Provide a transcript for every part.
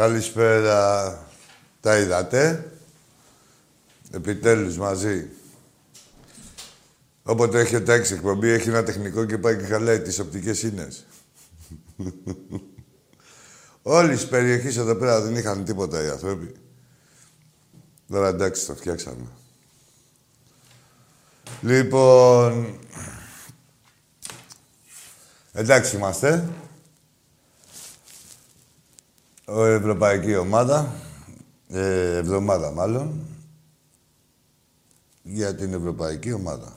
Καλησπέρα. Τα είδατε. Επιτέλους μαζί. Όποτε έχει τάξει εκπομπή, έχει ένα τεχνικό και πάει και χαλάει τις οπτικές ίνες. Όλη τη περιοχή εδώ πέρα δεν είχαν τίποτα οι άνθρωποι. Τώρα εντάξει, το φτιάξαμε. Λοιπόν... Εντάξει είμαστε. Ευρωπαϊκή ομάδα. Εβδομάδα μάλλον. Για την ευρωπαϊκή ομάδα.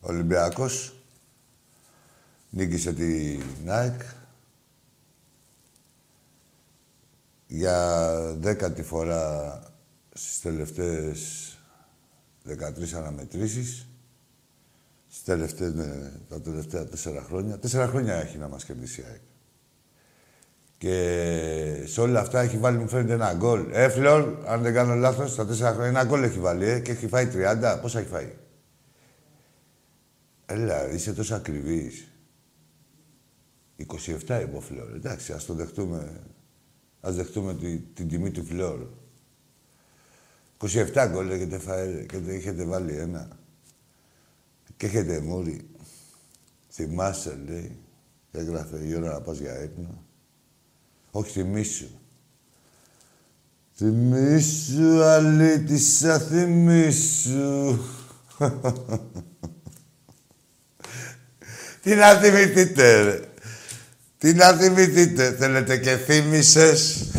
Ολυμπιακός. Νίκησε τη Nike. Για 10η φορά στις τελευταίες 13 αναμετρήσεις. Τα τελευταία 4 χρόνια. 4 χρόνια έχει να μας κερδίσει η ΑΕΚ. Και σε όλα αυτά έχει βάλει, μου φαίνεται, ένα γκολ. Φλόρ, αν δεν κάνω λάθος, στα 4 χρόνια ένα γκολ έχει βάλει. Και έχει φάει 30. Πόσα έχει φάει. Έλα, είσαι τόσο ακριβής. 27 είπε ο Φλόρ. Εντάξει, ας το δεχτούμε. Ας δεχτούμε την τιμή του Φλόρ. 27 γκολ έχετε βάλει ένα. Και έχετε μούρι. Θυμάσαι, λέει. Έγραφε η ώρα να πας για ύπνο. Όχι, θυμήσου. Θυμήσου, αλήτησα, θυμήσου. Τι να θυμηθείτε, ρε. Τι να θυμηθείτε. Θέλετε και θύμισες.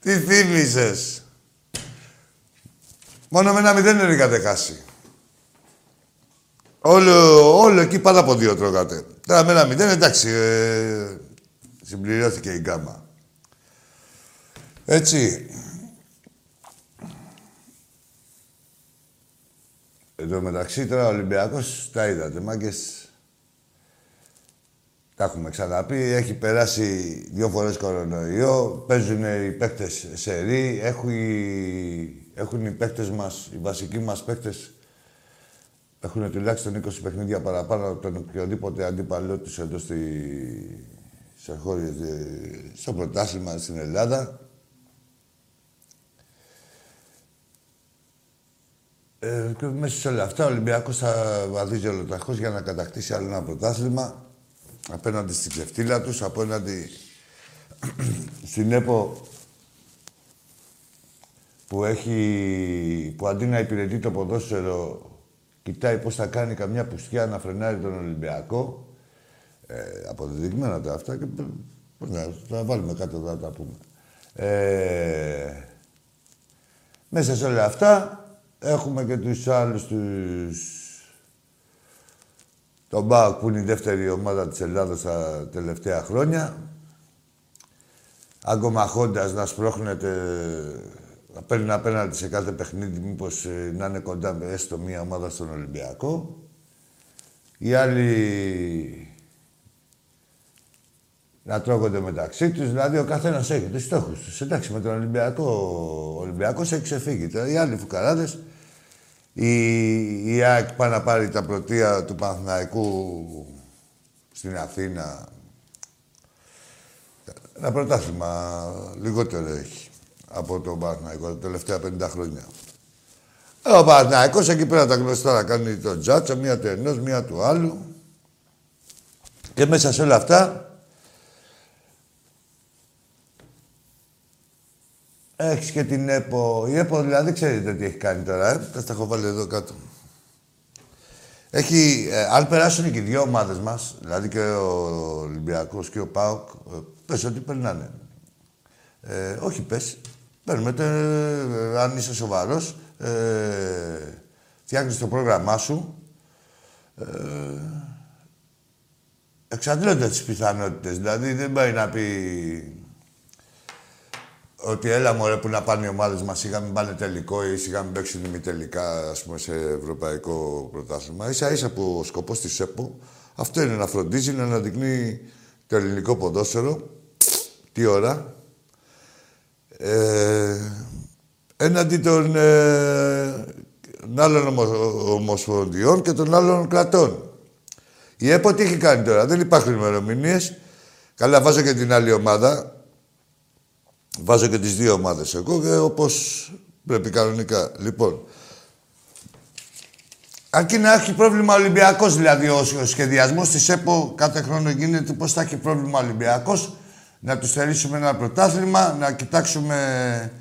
Τι θύμισες. Μόνο με ένα 0 είχατε χάσει. Όλο εκεί πάνω από 2 τρώγατε. Τώρα με ένα 0, εντάξει, συμπληρώθηκε η γκάμα. Έτσι. Εδώ μεταξύ τώρα ο Ολυμπιακός, τα είδατε, μάγκες. Τα έχουμε ξαναπεί, έχει περάσει 2 φορές κορονοϊό, παίζουν οι παίκτες σερί, έχουν οι παίκτες μας, οι βασικοί μας παίκτες, έχουν τουλάχιστον 20 παιχνίδια παραπάνω από τον οποιοδήποτε αντίπαλό τους εδώ σε χώρες, στο πρωτάθλημα στην Ελλάδα. Και μέσα σε όλα αυτά ο Ολυμπιακός θα βαδίζει ολοταχώς για να κατακτήσει άλλο ένα πρωτάθλημα απέναντι στην ξεφτύλα τους, απέναντι στην ΕΠΟ που αντί να υπηρετεί το ποδόσφαιρο κοιτάει πώς θα κάνει καμιά πουστιά να φρενάρει τον Ολυμπιακό. Αποδεδειγμένα τα αυτά και θα βάλουμε κάτω εδώ να τα πούμε. Μέσα σε όλα αυτά έχουμε και τους άλλους τον Πάοκ που είναι η δεύτερη ομάδα της Ελλάδας τα τελευταία χρόνια. Αγκομαχώντας να σπρώχνεται... Να παίρνει απέναντι σε κάθε παιχνίδι, μήπως να είναι κοντά έστω μία ομάδα στον Ολυμπιακό. Οι άλλοι να τρώγονται μεταξύ τους, δηλαδή ο καθένας έχει τους στόχους τους. Εντάξει, με τον Ολυμπιακό, ο Ολυμπιακός έχει ξεφύγει. Τώρα, οι άλλοι φουκαράδες, η ΑΕΚ πάει να πάρει τα πρωτεία του Παναθηναϊκού στην Αθήνα. Ένα πρωτάθλημα λιγότερο έχει από τον Παναθηναϊκό τα τελευταία 50 χρόνια. Ο Παναθηναϊκός εκεί πέρα τα γνωστά να κάνει τον τζάτσο, μία του ενός, μία του άλλου. Και μέσα σε όλα αυτά έχεις και την ΕΠΟ. Η ΕΠΟ δηλαδή ξέρετε τι έχει κάνει τώρα, τα έχω βάλει εδώ κάτω. Έχει, αν περάσουν και οι δύο ομάδες μας, δηλαδή και ο Ολυμπιακός και ο ΠΑΟΚ, πες ότι περνάνε. Όχι πες. Παίρνουμε, αν είσαι σοβαρός, φτιάχνεις το πρόγραμμά σου. Εξαντλώντα τις πιθανότητες. Δηλαδή δεν πάει να πει ότι έλα μωρέ που να πάνε οι ομάδες μας σιγά μην πάνε τελικό ή σιγά μην παίξουν ημιτελικά, ας πούμε, σε ευρωπαϊκό πρωτάθλημα. Ίσα ίσα που ο σκοπός της ΕΠΟ αυτό είναι να φροντίζει, να αναδεικνύει το ελληνικό ποδόσφαιρο. Τι ώρα. Έναντι των άλλων ομοσπονδιών και των άλλων κρατών. Η ΕΠΟ τι έχει κάνει τώρα, δεν υπάρχουν ημερομηνίες. Καλά, βάζω και την άλλη ομάδα. Βάζω και τις δύο ομάδες εγώ, όπως πρέπει κανονικά. Λοιπόν, αρκεί να έχει πρόβλημα ο Ολυμπιακός, δηλαδή ο σχεδιασμός της ΕΠΟ κάθε χρόνο γίνεται πώς θα έχει πρόβλημα ο Ολυμπιακός, να του θελήσουμε ένα πρωτάθλημα, να κοιτάξουμε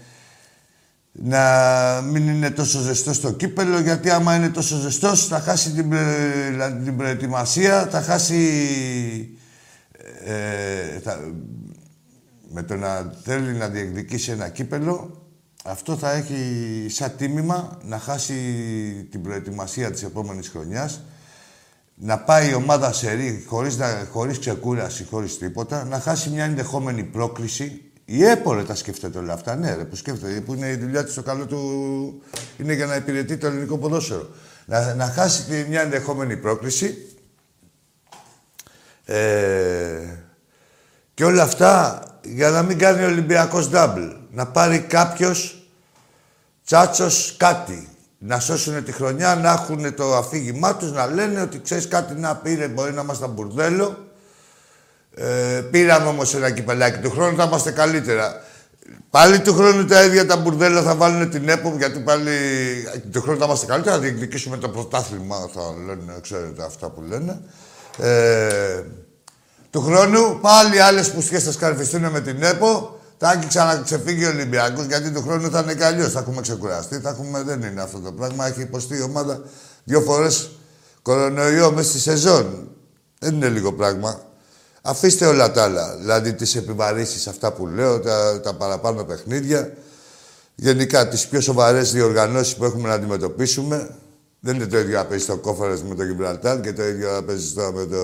να μην είναι τόσο ζεστός το κύπελο, γιατί άμα είναι τόσο ζεστός θα χάσει την προετοιμασία, θα χάσει... με το να θέλει να διεκδικήσει ένα κύπελο, αυτό θα έχει σαν τίμημα να χάσει την προετοιμασία της επόμενης χρονιάς, να πάει η ομάδα σε ρί, χωρίς ξεκούραση, χωρίς τίποτα, να χάσει μια ενδεχόμενη πρόκληση. Η ΕΠΟ τα σκέφτεται όλα αυτά, ναι ρε, που σκέφτεται, που είναι η δουλειά της, το καλό του είναι για να υπηρετεί το ελληνικό ποδόσφαιρο. Να χάσει μια ενδεχόμενη πρόκληση. Και όλα αυτά για να μην κάνει ο Ολυμπιακός ντάμπλ. Να πάρει κάποιος τσάτσος κάτι. Να σώσουν τη χρονιά, να έχουν το αφήγημά τους, να λένε ότι ξέρεις κάτι να πήρε, μπορεί να είμαστε μπουρδέλο. Πήραμε όμως ένα κυπελάκι. Του χρόνου θα είμαστε καλύτερα. Πάλι του χρόνου τα ίδια τα μπουρδέλα θα βάλουν την ΕΠΟ, γιατί πάλι του χρόνου θα είμαστε καλύτερα. Θα διεκδικήσουμε το πρωτάθλημα, θα λένε, ξέρετε αυτά που λένε. Του χρόνου πάλι άλλες πουστιές θα σκαρφιστούν με την ΕΠΟ. Θα άγγιξε να ξεφύγει ο Ολυμπιακός, γιατί του χρόνου θα είναι και αλλιώς. Θα έχουμε ξεκουραστεί, δεν είναι αυτό το πράγμα. Έχει υποστεί η ομάδα 2 φορές κορονοϊό μέσα στη σεζόν. Δεν είναι λίγο πράγμα. Αφήστε όλα τα άλλα. Δηλαδή τις επιβαρύσεις, αυτά που λέω, τα παραπάνω παιχνίδια. Γενικά τις πιο σοβαρές διοργανώσεις που έχουμε να αντιμετωπίσουμε. Δεν είναι το ίδιο να παίζει στο Κόφαρες με το Κυμπραλτάν και το ίδιο να παίζει με το.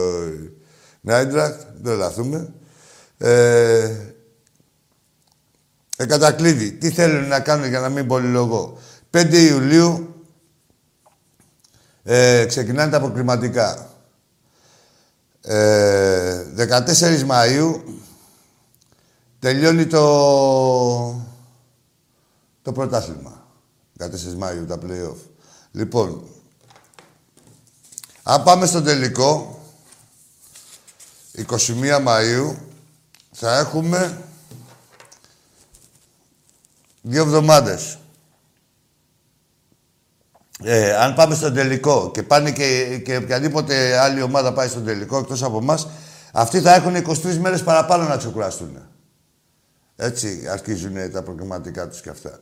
Νάιντρακτ, δεν λαθούμε. Εκατακλείδη, τι θέλουν να κάνουν για να μην πολυλογώ. 5 Ιουλίου ξεκινάνε τα αποκλιματικά. 14 Μαΐου τελειώνει το πρωτάθλημα. 14 Μαΐου τα play-off. Λοιπόν, αν πάμε στο τελικό... 21 Μαΐου θα έχουμε 2 εβδομάδες. Αν πάμε στον τελικό και πάνε και οποιαδήποτε άλλη ομάδα πάει στον τελικό εκτός από εμάς, αυτοί θα έχουν 23 μέρες παραπάνω να ξεκουραστούν. Έτσι αρχίζουν τα προγραμματικά τους και αυτά.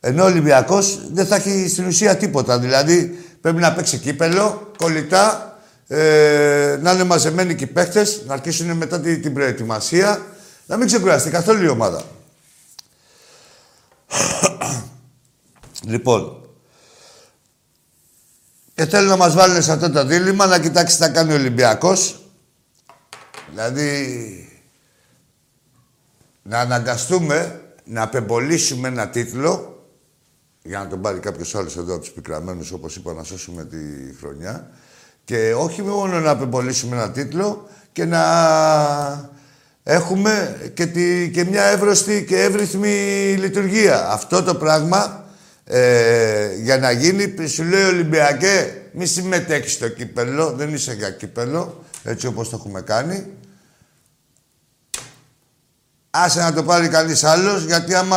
Ενώ ο Ολυμπιακός δεν θα έχει στην ουσία τίποτα. Δηλαδή πρέπει να παίξει κύπελο, κολλητά, να είναι μαζεμένοι και οι παίκτες, να αρχίσουν μετά την προετοιμασία, να μην ξεκουραστεί καθόλου η ομάδα. Λοιπόν, και θέλω να μας βάλουν σε αυτό το δίλημμα, να κοιτάξει τι θα κάνει ο Ολυμπιακός. Δηλαδή, να αναγκαστούμε να απεμπολίσουμε ένα τίτλο για να τον πάρει κάποιος άλλος εδώ από τους πικραμένους, όπως είπα, να σώσουμε τη χρονιά. Και όχι μόνο να απεμπολίσουμε ένα τίτλο και να έχουμε και μια εύρωστη και εύρυθμη λειτουργία. Αυτό το πράγμα για να γίνει, σου λέει Ολυμπιακέ, μη συμμετέχεις στο κύπελλο, δεν είσαι για κύπελλο, έτσι όπως το έχουμε κάνει. Άσε να το πάρει κανείς άλλος, γιατί άμα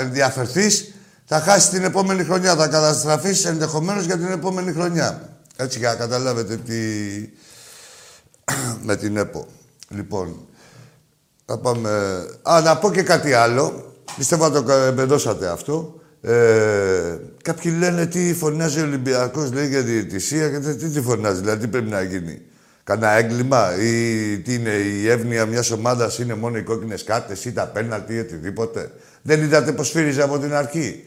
ενδιαφερθείς θα χάσεις την επόμενη χρονιά, θα καταστραφείς ενδεχομένως για την επόμενη χρονιά. Έτσι για να καταλάβετε τι... με την ΕΠΟ. Λοιπόν, θα πάμε... να πω και κάτι άλλο. Πιστεύω να το εμπεδώσατε αυτό. Κάποιοι λένε τι φωνάζει ο Ολυμπιακός, λέει για διαιτησία και τι φωνάζει, δηλαδή τι πρέπει να γίνει. Κανά έγκλημα ή τι είναι η εύνοια μιας ομάδας, είναι μόνο οι κόκκινες κάρτες ή τα πέναλτι ή οτιδήποτε. Δεν είδατε πως φύριζε από την αρχή.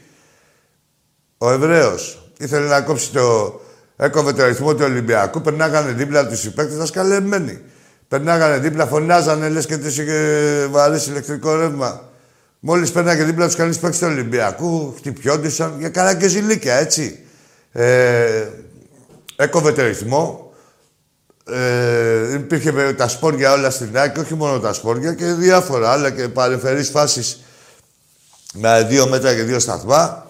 Ο Εβραίος ήθελε να κόψει το... Έκοβε το ρυθμό του Ολυμπιακού, περνάγανε δίπλα τους παίκτες, δασκαλεμένοι. Περνάγανε δίπλα, φωνάζανε, λες και τους είχε βαρύσει ηλεκτρικό ρεύμα. Μόλις πέρναγε δίπλα τους κανείς παίκτες του Ολυμπιακού, χτυπιόντουσαν για καραγκεζιλίκια, έτσι. Έκοβε το ρυθμό. Υπήρχε τα σπόρια όλα στην ΑΕΚ, όχι μόνο τα σπόρια και διάφορα άλλα και παρεμφερείς φάσεις με 2 μέτρα και 2 σταθμά.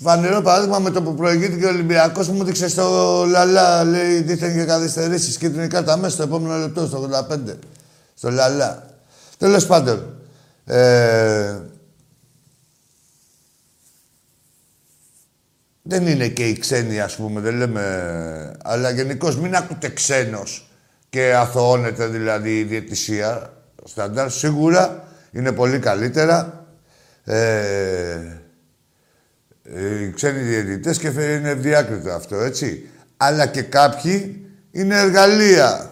Φανερό παράδειγμα με το που προηγήθηκε ο Ολυμπιακός μου δείξε στο Λαλά. Λέει δίθεν και καθυστερήσεις. Κίτρινη κάρτα μέσα στο επόμενο λεπτό, στο 85. Στο Λαλά. Τέλος πάντων. Δεν είναι και οι ξένοι, ας πούμε, δεν λέμε. Αλλά γενικώς μην ακούτε ξένος και αθωώνεται δηλαδή η διαιτησία. Σταντάρ σίγουρα είναι πολύ καλύτερα. Οι ξένοι διαιτητές και είναι ευδιάκριτο αυτό, έτσι. Αλλά και κάποιοι είναι εργαλεία.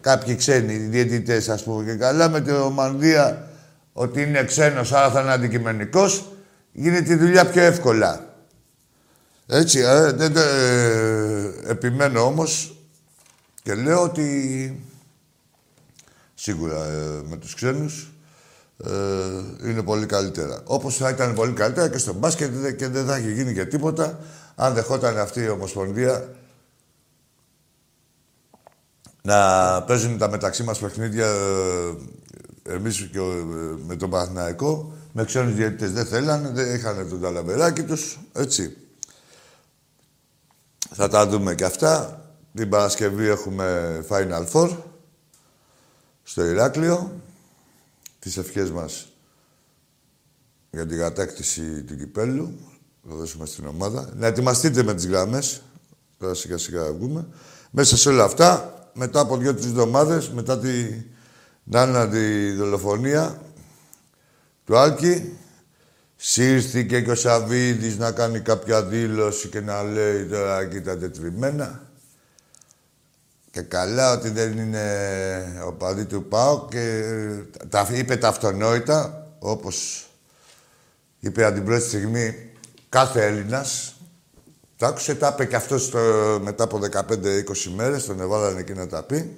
Κάποιοι ξένοι διαιτητές, ας πούμε, και καλά με το Μανδία ότι είναι ξένος, άρα θα είναι αντικειμενικός, γίνεται η δουλειά πιο εύκολα. Έτσι, επιμένω όμως και λέω ότι σίγουρα με τους ξένους είναι πολύ καλύτερα. Όπως θα ήταν πολύ καλύτερα και στο μπάσκετ και δεν θα έχει γίνει και τίποτα αν δεχόταν αυτή η ομοσπονδία να παίζουν τα μεταξύ μας παιχνίδια εμείς και με τον Παναθηναϊκό με ξένους διαιτητές. Δεν θέλανε, δεν είχαν τον ταλαβεράκι τους, έτσι. Θα τα δούμε και αυτά. Την Παρασκευή έχουμε Final Four στο Ηράκλειο. Τις ευχές μας για την κατάκτηση του κυπέλλου. Θα δώσουμε στην ομάδα. Να ετοιμαστείτε με τις γραμμές. Τώρα σιγά σιγά βγούμε. Μέσα σε όλα αυτά, μετά από 2-3 εβδομάδες, μετά την άναντη δολοφονία του Άλκη, σύρθηκε και ο Σαβίδης να κάνει κάποια δήλωση και να λέει τώρα κοίτα τετριμμένα. Και καλά ότι δεν είναι οπαδί του ΠΑΟΚ και τα είπε τα αυτονόητα, όπως είπε από την πρώτη στιγμή κάθε Έλληνας. Τα άκουσε, τα είπε και αυτός μετά από 15-20 μέρες, τον εβάλανε εκεί να τα πει.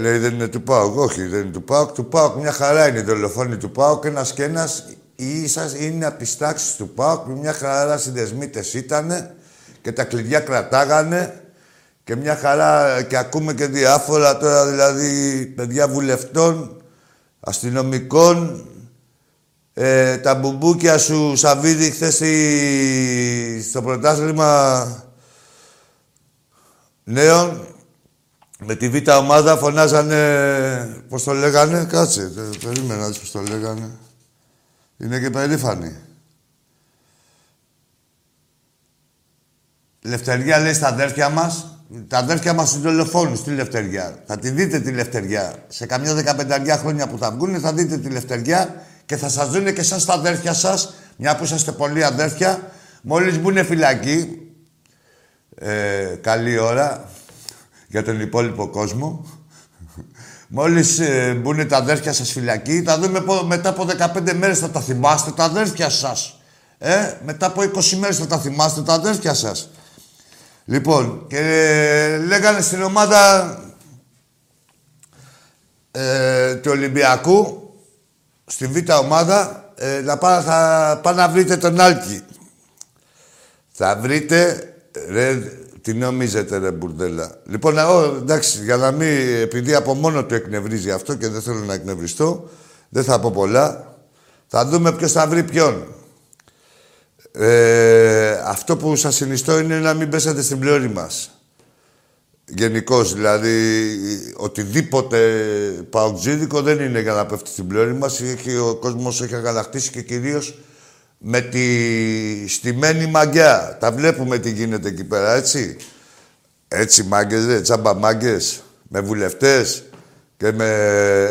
Λέει δεν είναι του ΠΑΟΚ. Όχι, δεν είναι του ΠΑΟΚ. Του ΠΑΟΚ μια χαρά είναι οι δολοφόνοι του ΠΑΟΚ. Ένας και ένας είναι από τις τάξεις του ΠΑΟΚ. Μια χαρά συνδεσμίτες ήτανε και τα κλειδιά κρατάγανε και μια χαρά. Και ακούμε και διάφορα τώρα δηλαδή παιδιά βουλευτών, αστυνομικών. Τα μπουμπούκια σου Σαββίδη χθες στο πρωτάθλημα νέων. Με τη β' ομάδα φωνάζανε, πώς το λέγανε, κάτσε, περίμενα πώς το λέγανε. Είναι και περήφανοι. Λευτεριά λέει στα αδέρφια μας. Τα αδέρφια μας είναι δολοφόνους, τη Λευτεριά. Θα τη δείτε τη Λευτεριά. Σε καμιά 15 χρόνια που θα βγουν θα δείτε τη Λευτεριά και θα σας δούνε και εσάς τα αδέρφια σας, μια που είσαστε πολλοί αδέρφια, μόλις μπουνε φυλακή. Καλή ώρα για τον υπόλοιπο κόσμο. Μόλις μπουν τα αδέρφια σας φυλακή, θα δούμε μετά από 15 μέρες θα τα θυμάστε τα αδέρφια σας. Μετά από 20 μέρες θα τα θυμάστε τα αδέρφια σας. Λοιπόν, και λέγανε στην ομάδα του Ολυμπιακού, στην β' ομάδα, να πάνε να βρείτε τον Άλκη. Θα βρείτε, ρε. Τι νομίζετε ρε μπουρδέλα. Λοιπόν, εντάξει, για να μην, επειδή από μόνο του εκνευρίζει αυτό και δεν θέλω να εκνευριστώ, δεν θα πω πολλά. Θα δούμε ποιος θα βρει ποιον. Αυτό που σας συνιστώ είναι να μην πέσετε στην πλώρη μας. Γενικώς, δηλαδή, οτιδήποτε παουτζίδικο δεν είναι για να πέφτει στην πλώρη μας. Ο κόσμος έχει αγανακτήσει και κυρίως με τη στημένη μαγιά. Τα βλέπουμε τι γίνεται εκεί πέρα, έτσι. Έτσι μάγκες, δε, τσάμπα μάγκες, με βουλευτές. Και με...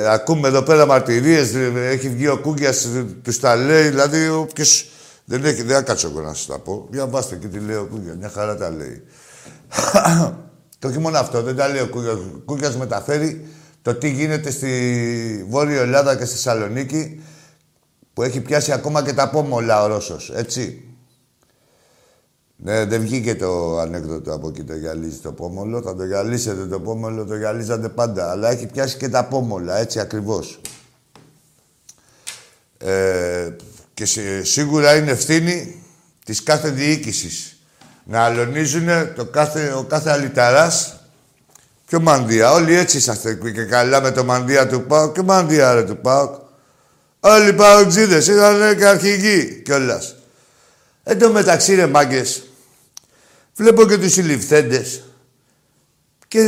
Ακούμε εδώ πέρα μαρτυρίες, έχει βγει ο Κούγκιας, τους τα λέει, δηλαδή όποιος... Δεν έχει, δεν κάτσω εγώ να σας τα πω. Διαβάστε και τι λέει ο Κούγκιας, μια χαρά τα λέει. Και όχι μόνο αυτό, δεν τα λέει ο Κούγκιας. Ο Κούγκιας μεταφέρει το τι γίνεται στη Βόρεια Ελλάδα και στη Θεσσαλονίκη, που έχει πιάσει ακόμα και τα πόμολα ο Ρώσος, έτσι. Ναι, δεν βγήκε το ανέκδοτο από εκεί, το γυαλίζει το πόμολο. Θα το γυαλίσετε το πόμολο, το γυαλίζατε πάντα. Αλλά έχει πιάσει και τα πόμολα, έτσι ακριβώς. Και σίγουρα είναι ευθύνη της κάθε διοίκησης. Να αλωνίζουν ο κάθε αλυταράς και ο Μανδία. Όλοι έτσι είσαστε και καλά με το Μανδία του ΠΑΟΚ. Και Μανδία ρε του ΠΑΟΚ. Όλοι οι παοξίδες ήταν και αρχηγοί κιόλας. Εν τω μεταξύ, ρε μάγκες, βλέπω και τους συλληφθέντες. Και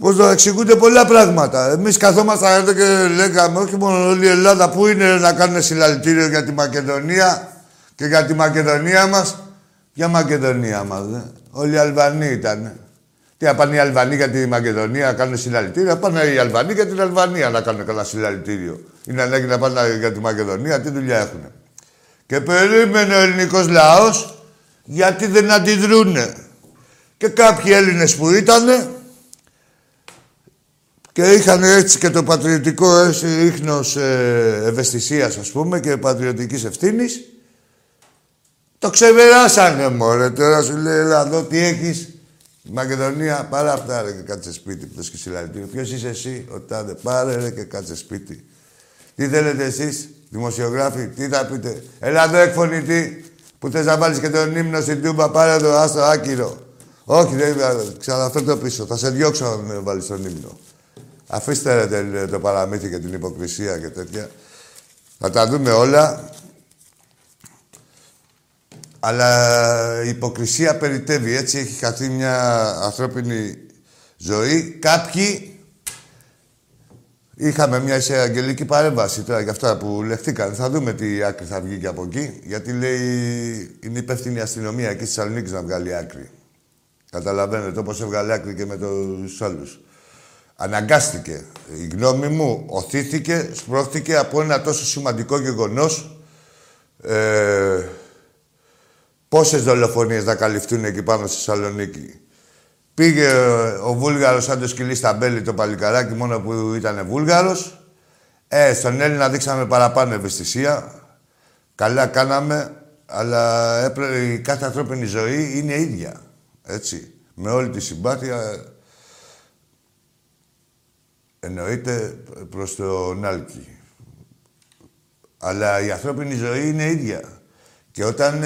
πώς να εξηγούνται πολλά πράγματα. Εμείς καθόμασταν εδώ και λέγαμε, όχι μόνο όλη η Ελλάδα, πού είναι να κάνουν συλλαλητήριο για τη Μακεδονία και για τη Μακεδονία μας. Για Μακεδονία μας, δε. Όλοι οι Αλβανοί ήταν. Τι να πάνε οι Αλβανοί για τη Μακεδονία να κάνουν συλλαλητήριο, πάνε οι Αλβανοί για την Αλβανία να κάνουν κανένα συλλαλητήριο. Είναι ανάγκη να πάνε για τη Μακεδονία, τι δουλειά έχουν. Και περίμενε ο ελληνικός λαός γιατί δεν αντιδρούνε. Και κάποιοι Έλληνες που ήτανε και είχαν έτσι και το πατριωτικό ίχνος ευαισθησίας, ας πούμε, και πατριωτικής ευθύνης, το ξεπεράσανε, μωρέ. Τώρα σου λέει, εδώ τι έχεις. Η Μακεδονία, πάρε αυτά, ρε, και κάτσε σπίτι. Πες και συλλαλητήριο. Ποιος είσαι εσύ, ο τάδε, πάρε, ρε, και κάτσε σπίτι. Τι θέλετε εσείς, δημοσιογράφοι, τι θα πείτε. Έλα εδώ, εκφωνητή, που θες να βάλεις και τον ύμνο στην τούμπα, πάρε εδώ, άστο, άκυρο. Όχι, δεν ξαναφέρω το πίσω. Θα σε διώξω να βάλεις τον ύμνο. Αφήστε ρε, το παραμύθι και την υποκρισία και τέτοια. Θα τα δούμε όλα. Αλλά η υποκρισία περιτεύει. Έτσι έχει χαθεί μια ανθρώπινη ζωή. Κάποιοι είχαμε μια εισαγγελική παρέμβαση τώρα για αυτά που λεχθήκαν. Θα δούμε τι άκρη θα βγει και από εκεί. Γιατί λέει είναι υπεύθυνη η αστυνομία εκεί στη Θεσσαλονίκη να βγάλει άκρη. Καταλαβαίνετε όπως έβγαλε άκρη και με τους άλλους. Αναγκάστηκε. Η γνώμη μου οθήθηκε, σπρώχθηκε από ένα τόσο σημαντικό γεγονός. Πόσες δολοφονίες να καλυφθούν εκεί πάνω στη Θεσσαλονίκη. Πήγε ο Βούλγαρος σαν το σκυλί στα μπέλη το παλικαράκι, μόνο που ήταν Βούλγαρος. Στον Έλληνα δείξαμε παραπάνω ευαισθησία. Καλά κάναμε, αλλά η κάθε ανθρώπινη ζωή είναι ίδια. Έτσι, με όλη τη συμπάθεια, εννοείται προς τον Άλκη. Αλλά η ανθρώπινη ζωή είναι ίδια. Και όταν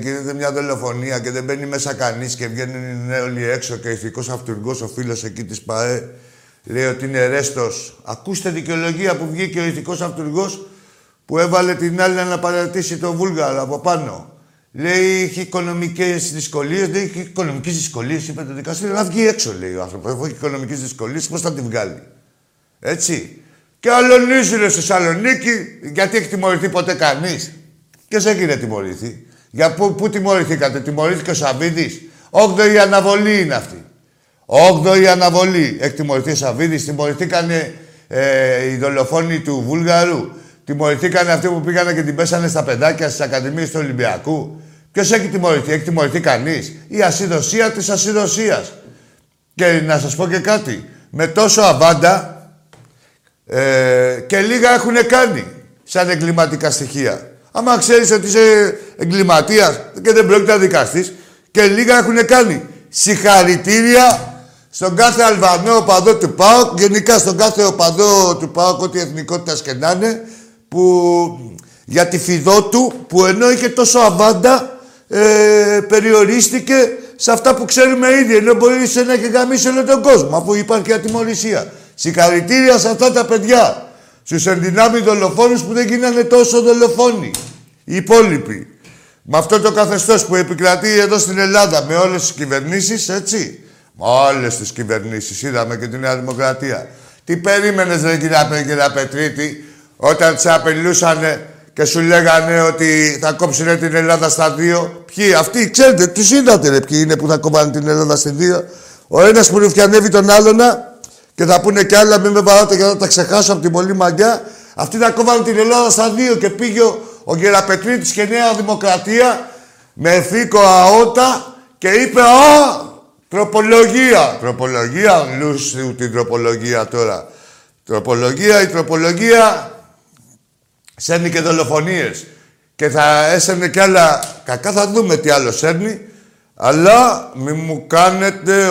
γίνεται μια δολοφονία και δεν μπαίνει μέσα κανείς και βγαίνουν όλοι έξω και ηθικός αυτουργός ο φίλος εκεί της ΠΑΕ λέει ότι είναι ρέστος. Ακούστε δικαιολογία που βγήκε ο ηθικός αυτουργός που έβαλε την άλλη να παρατήσει τον Βούλγαρο από πάνω. Λέει είχε οικονομικές δυσκολίες. Δεν είχε οικονομικές δυσκολίες, είπε το δικαστήριο. Να βγει έξω, λέει ο άνθρωπος. Έχω οικονομικές δυσκολίες, πώς θα τη βγάλει. Έτσι. Και αλωνίζουνε στη Θεσσαλονίκη γιατί έχει τιμωρηθεί ποτέ κανείς. Ποιος έχει να τιμωρηθεί. Για πού τιμωρηθήκατε, τιμωρήθηκε ο Σαβίδης. 8η αναβολή είναι αυτή. 8η αναβολή. Έχει τιμωρηθεί ο Σαβίδης, τιμωρηθήκανε οι δολοφόνοι του Βούλγαρου. Τιμωρηθήκανε αυτοί που πήγανε και την πέσανε στα παιδάκια στις Ακαδημίες του Ολυμπιακού. Ποιος έχει τιμωρηθεί, έχει τιμωρηθεί κανείς. Η ασυδοσία της ασυδοσίας. Και να σας πω και κάτι. Με τόσο αβάντα και λίγα έχουνε κάνει σαν εγκληματικά στοιχεία. Άμα ξέρεις ότι είσαι εγκληματίας και δεν πρόκειται να δικαστείς και λίγα έχουνε κάνει. Συγχαρητήρια στον κάθε Αλβανό οπαδό του ΠΑΟΚ, γενικά στον κάθε οπαδό του ΠΑΟΚ, ό,τι εθνικότητας και να είναι, που για τη φιδό του, που ενώ είχε τόσο αβάντα, περιορίστηκε σε αυτά που ξέρουμε ήδη, ενώ μπορεί να έχει γαμίσει όλο τον κόσμο, αφού υπάρχει ατιμωρησία. Συγχαρητήρια σε αυτά τα παιδιά. Στους ενδυνάμει δολοφόνους που δεν γίνανε τόσο δολοφόνοι. Οι υπόλοιποι. Με αυτό το καθεστώς που επικρατεί εδώ στην Ελλάδα με όλες τις κυβερνήσεις, έτσι. Με όλες τις κυβερνήσεις. Είδαμε και τη Νέα Δημοκρατία. Τι περίμενες, ρε Γεραπετρίτη, όταν τις απειλούσανε και σου λέγανε ότι θα κόψουνε την Ελλάδα στα δύο. Ποιοι αυτοί, ξέρετε, τους είδατε, ρε, ποιοι είναι που θα κόβανε την Ελλάδα στα δύο. Ο ένας που ρουφιανεύει τον άλλονα. Και θα πούνε κι άλλα, μην με παράτε και θα τα ξεχάσω από την πολλή μαγιά. Αυτοί θα κόβανε την Ελλάδα στα δύο και πήγε ο Γεραπετρίτης και Νέα Δημοκρατία με φίκο αότα και είπε «Α, τροπολογία». Τροπολογία, λούσου την τροπολογία τώρα. Τροπολογία, η τροπολογία σέρνει και δολοφονίες. Και θα έσαιρνε κι άλλα, κακά θα δούμε τι άλλο σέρνει. Αλλά μη μου κάνετε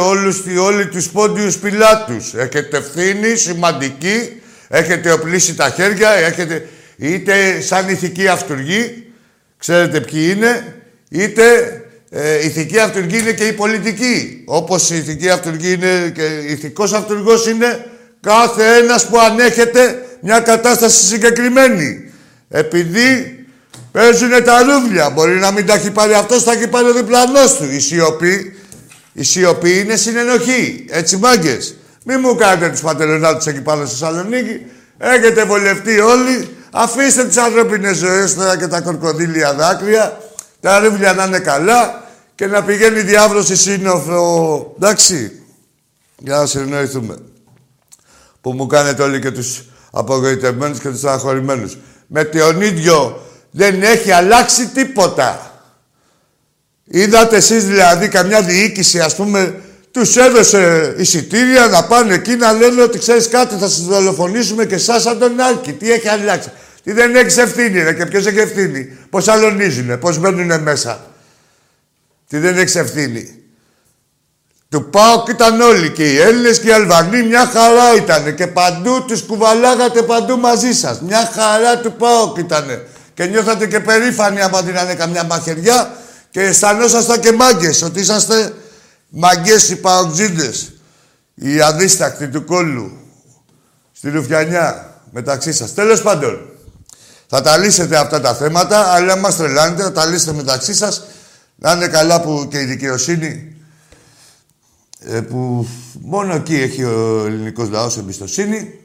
όλοι τους πόντιους πιλάτους. Έχετε ευθύνη σημαντική, έχετε οπλίσει τα χέρια, έχετε είτε σαν ηθική αυτουργή, ξέρετε ποιοι είναι, είτε ηθική αυτουργή είναι και η πολιτική. Όπως η ηθική αυτουργή είναι και ηθικός αυτουργός είναι Κάθε ένας που ανέχεται μια κατάσταση συγκεκριμένη. Επειδή παίζουνε τα ρούβλια. Μπορεί να μην τα έχει πάρει αυτός, τα έχει πάρει ο διπλανός του. Η σιωπή είναι συνενοχή. Έτσι, μάγκες. Μην μου κάνετε τους πατελονάτους εκεί πάνω στη Θεσσαλονίκη. Έχετε βολευτεί όλοι. Αφήστε τις ανθρώπινες ζωές τώρα και τα κορκοδίλια δάκρυα. Τα ρούβλια να είναι καλά και να πηγαίνει η διάβρωση σύνοφο. Εντάξει. Για να συνεννοηθούμε. Που μου κάνετε όλοι και τους απογοητευμένους και τους στεναχωρημένους. Με τον ίδιο δεν έχει αλλάξει τίποτα. Είδατε εσείς δηλαδή καμιά διοίκηση, ας πούμε, τους έδωσε εισιτήρια να πάνε εκεί να λένε ότι ξέρεις κάτι, θα σας δολοφονήσουμε και εσάς σαν τον Άλκη. Τι έχει αλλάξει. Τι δεν έχεις ευθύνη, ρε, και ποιος έχει ευθύνη. Πώς αλωνίζουνε, πώς μπαίνουνε μέσα. Τι δεν έχεις ευθύνη. Του Πάοκ ήταν όλοι και οι Έλληνες και οι Αλβανοί, μια χαρά ήτανε. Και παντού τους κουβαλάγατε παντού μαζί σας. Μια χαρά του Πάοκ ήτανε. Και νιώθατε και περήφανοι άμα δίνανε καμιά μαχαιριά και αισθανόσασταν και μάγκες, ότι είσαστε μαγκές οι Παοκτζίδες. Οι αδίστακτοι του κόλλου. Στη Ρουφιανιά, μεταξύ σας. Τέλος πάντων, θα τα λύσετε αυτά τα θέματα, αλλά μας τρελάνετε, θα τα λύσετε μεταξύ σας. Να είναι καλά που και η δικαιοσύνη. Που μόνο εκεί έχει ο ελληνικός λαός εμπιστοσύνη.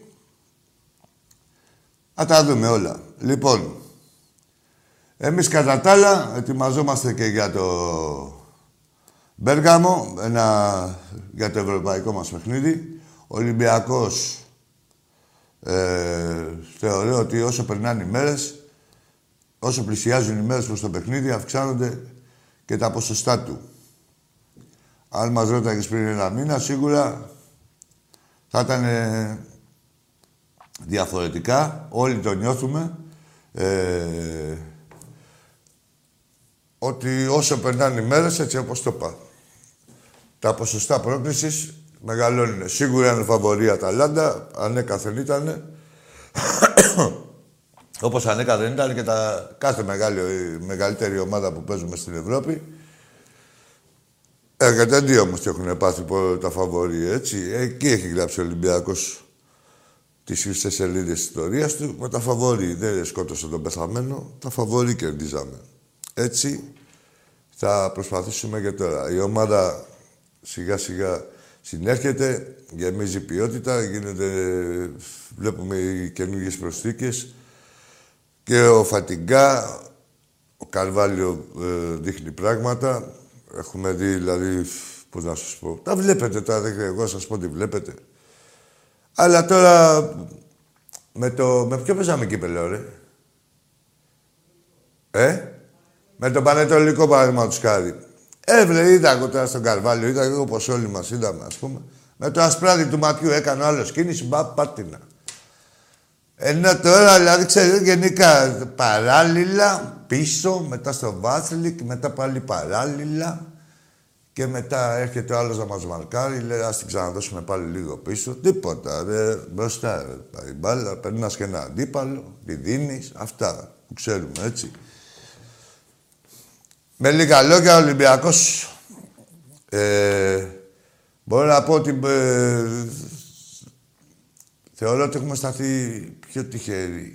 Να τα δούμε όλα. Λοιπόν, εμείς κατά τα άλλα ετοιμαζόμαστε και για το Μπέργαμο, για το ευρωπαϊκό μας παιχνίδι. Ο Ολυμπιακός θεωρώ ότι όσο περνάνε οι μέρες, όσο πλησιάζουν οι μέρες προς το παιχνίδι, αυξάνονται και τα ποσοστά του. Αν μας ρώταγες πριν ένα μήνα, σίγουρα θα ήταν διαφορετικά. Όλοι το νιώθουμε. Ότι όσο περνάνε οι μέρες, έτσι όπως το είπα, τα ποσοστά πρόκλησης μεγαλώνουν. Σίγουρα είναι φαβορί η Αταλάντα, ανέκαθεν ήταν. Όπως ανέκαθεν ήταν και κάθε μεγαλύτερη ομάδα που παίζουμε στην Ευρώπη. Κατά δύο όμως έχουν πάθει τα φαβορί, έτσι. Εκεί έχει γράψει ο Ολυμπιακός τις χρυσές σελίδες της ιστορίας του. Με τα φαβορί δεν σκότωσε τον πεθαμένο, τα φαβορί κερδίζαμε. Έτσι θα προσπαθήσουμε και τώρα. Η ομάδα σιγά σιγά συνέρχεται, γεμίζει ποιότητα, βλέπουμε οι καινούργιες προσθήκες και ο Φατιγκά, ο Καρβάλιο δείχνει πράγματα. Έχουμε δει, δηλαδή, πώς να σας πω. Τα βλέπετε τώρα, εγώ σας πω τι βλέπετε. Αλλά τώρα, με ποιο παίζαμε κύπελλο, ρε. Με τον Πανετολικό, παραδείγματος χάρη. Βρε, είδα εγώ τώρα στον Καρβάλιο, είδα εγώ όπως όλοι μας είδαμε, ας πούμε. Με το ασπράδι του ματιού έκανε άλλο κίνηση, πάτηνα. Ενώ τώρα, δηλαδή, ξέρετε, γενικά, παράλληλα, πίσω, μετά στο Βάθλικ, μετά πάλι παράλληλα και μετά έρχεται ο άλλος να μας μαρκάρει, λέει ας την ξαναδώσουμε πάλι λίγο πίσω, τίποτα ρε, μπροστά ρε, μπάλα, περνάς και ένα αντίπαλο, τη δίνεις, αυτά που ξέρουμε, έτσι. Με λίγα λόγια, ο Ολυμπιακός, μπορώ να πω ότι θεωρώ ότι έχουμε σταθεί πιο τυχεροί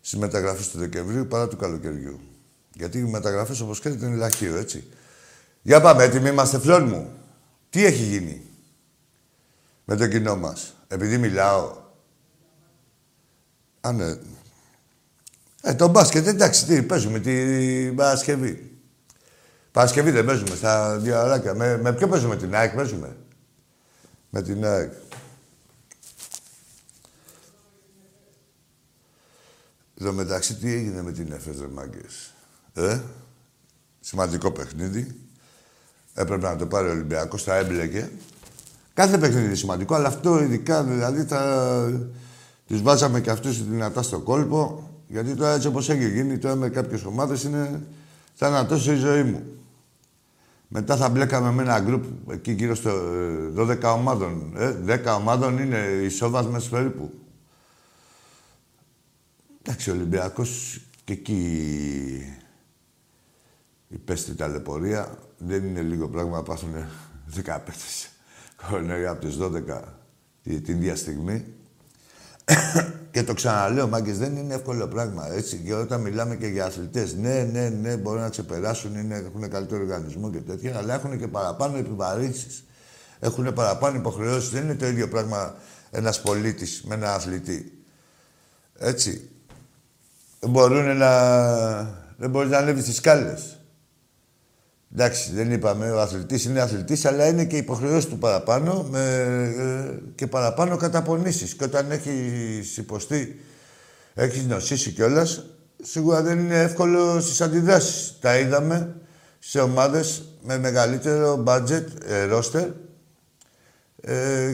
στις μεταγραφές του Δεκεμβρίου παρά του καλοκαιριού. Γιατί οι μεταγραφές, όπως ξέρετε, είναι λαχείο, έτσι. Για πάμε, έτοιμοι είμαστε, φλόρ μου. Τι έχει γίνει με το κοινό μας, επειδή μιλάω. Α, ναι. Το μπάσκετ, εντάξει, τι παίζουμε την Παρασκευή. Παρασκευή δεν παίζουμε, στα δύο αράκια. Με ποιο παίζουμε, την ΑΕΚ παίζουμε. Με την ΑΕΚ. Εδώ μεταξύ τι έγινε με την Εφέζε, μάγκες. Σημαντικό παιχνίδι. Έπρεπε να το πάρει ο Ολυμπιακός, τα έμπλεκε. Κάθε παιχνίδι είναι σημαντικό, αλλά αυτό ειδικά, δηλαδή, τους βάζαμε και αυτούς δυνατά στο κόλπο. Γιατί τώρα έτσι όπως έχει γίνει, τώρα με κάποιες ομάδες είναι θανατός η ζωή μου. Μετά θα μπλέκαμε με ένα γκρουπ εκεί γύρω στο 12 ομάδων. 10 ομάδων είναι ισόβαθμες περίπου. Εντάξει, ο Ολυμπιακός και εκεί υπέστη ταλαιπωρία. Δεν είναι λίγο πράγμα να πάθουν 15 κορονοϊά από τις 12 την ίδια στιγμή. Και το ξαναλέω, μάγκες, δεν είναι εύκολο πράγμα, έτσι. Και όταν μιλάμε και για αθλητές, ναι, μπορούν να ξεπεράσουν, έχουν καλύτερο οργανισμό και τέτοια, αλλά έχουν και παραπάνω επιβαρύνσεις. Έχουν παραπάνω υποχρεώσεις. Δεν είναι το ίδιο πράγμα ένας πολίτης με ένα αθλητή. Έτσι. Δεν μπορεί να ανέβει στις σκάλες. Εντάξει, δεν είπαμε, ο αθλητής είναι αθλητής, αλλά είναι και υποχρεώσεις του παραπάνω και παραπάνω καταπονήσεις. Και όταν έχεις υποστεί, έχεις νοσήσει κιόλας, σίγουρα δεν είναι εύκολο στις αντιδράσεις. Τα είδαμε σε ομάδες με μεγαλύτερο μπάτζετ, ρόστερ,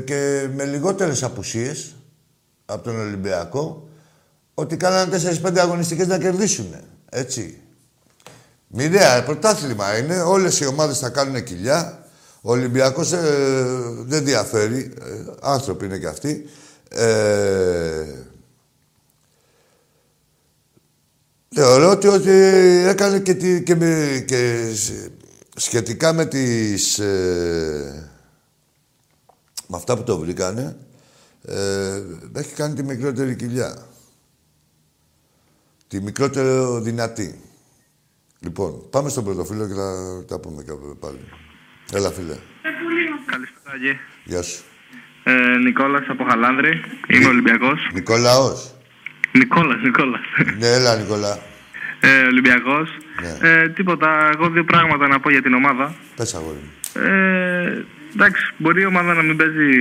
και με λιγότερες απουσίες από τον Ολυμπιακό, ότι κάνανε 4-5 αγωνιστικές να κερδίσουν. Έτσι. Μοιραία, πρωτάθλημα είναι. Όλες οι ομάδες θα κάνουν κοιλιά. Ο Ολυμπιακός δεν διαφέρει. Άνθρωποι είναι κι αυτοί. Θεωρώ ότι έκανε και σχετικά με τις... με αυτά που το βρήκανε, έχει κάνει τη μικρότερη κοιλιά. Τη μικρότερο δυνατή. Λοιπόν, πάμε στον πρωτοφύλλο και θα τα πούμε κάπου πάλι. Έλα, φίλε. Καλησπέρα, Αγί. Γεια σου. Νικόλας από Χαλάνδρη. Είμαι Ολυμπιακός. Νικόλαος. Νικόλας. Ναι, έλα, Νικόλα. Ολυμπιακός. Ναι. Τίποτα, εγώ δύο πράγματα να πω για την ομάδα. Πες, αγόρι μου. Εντάξει, μπορεί η ομάδα να μην παίζει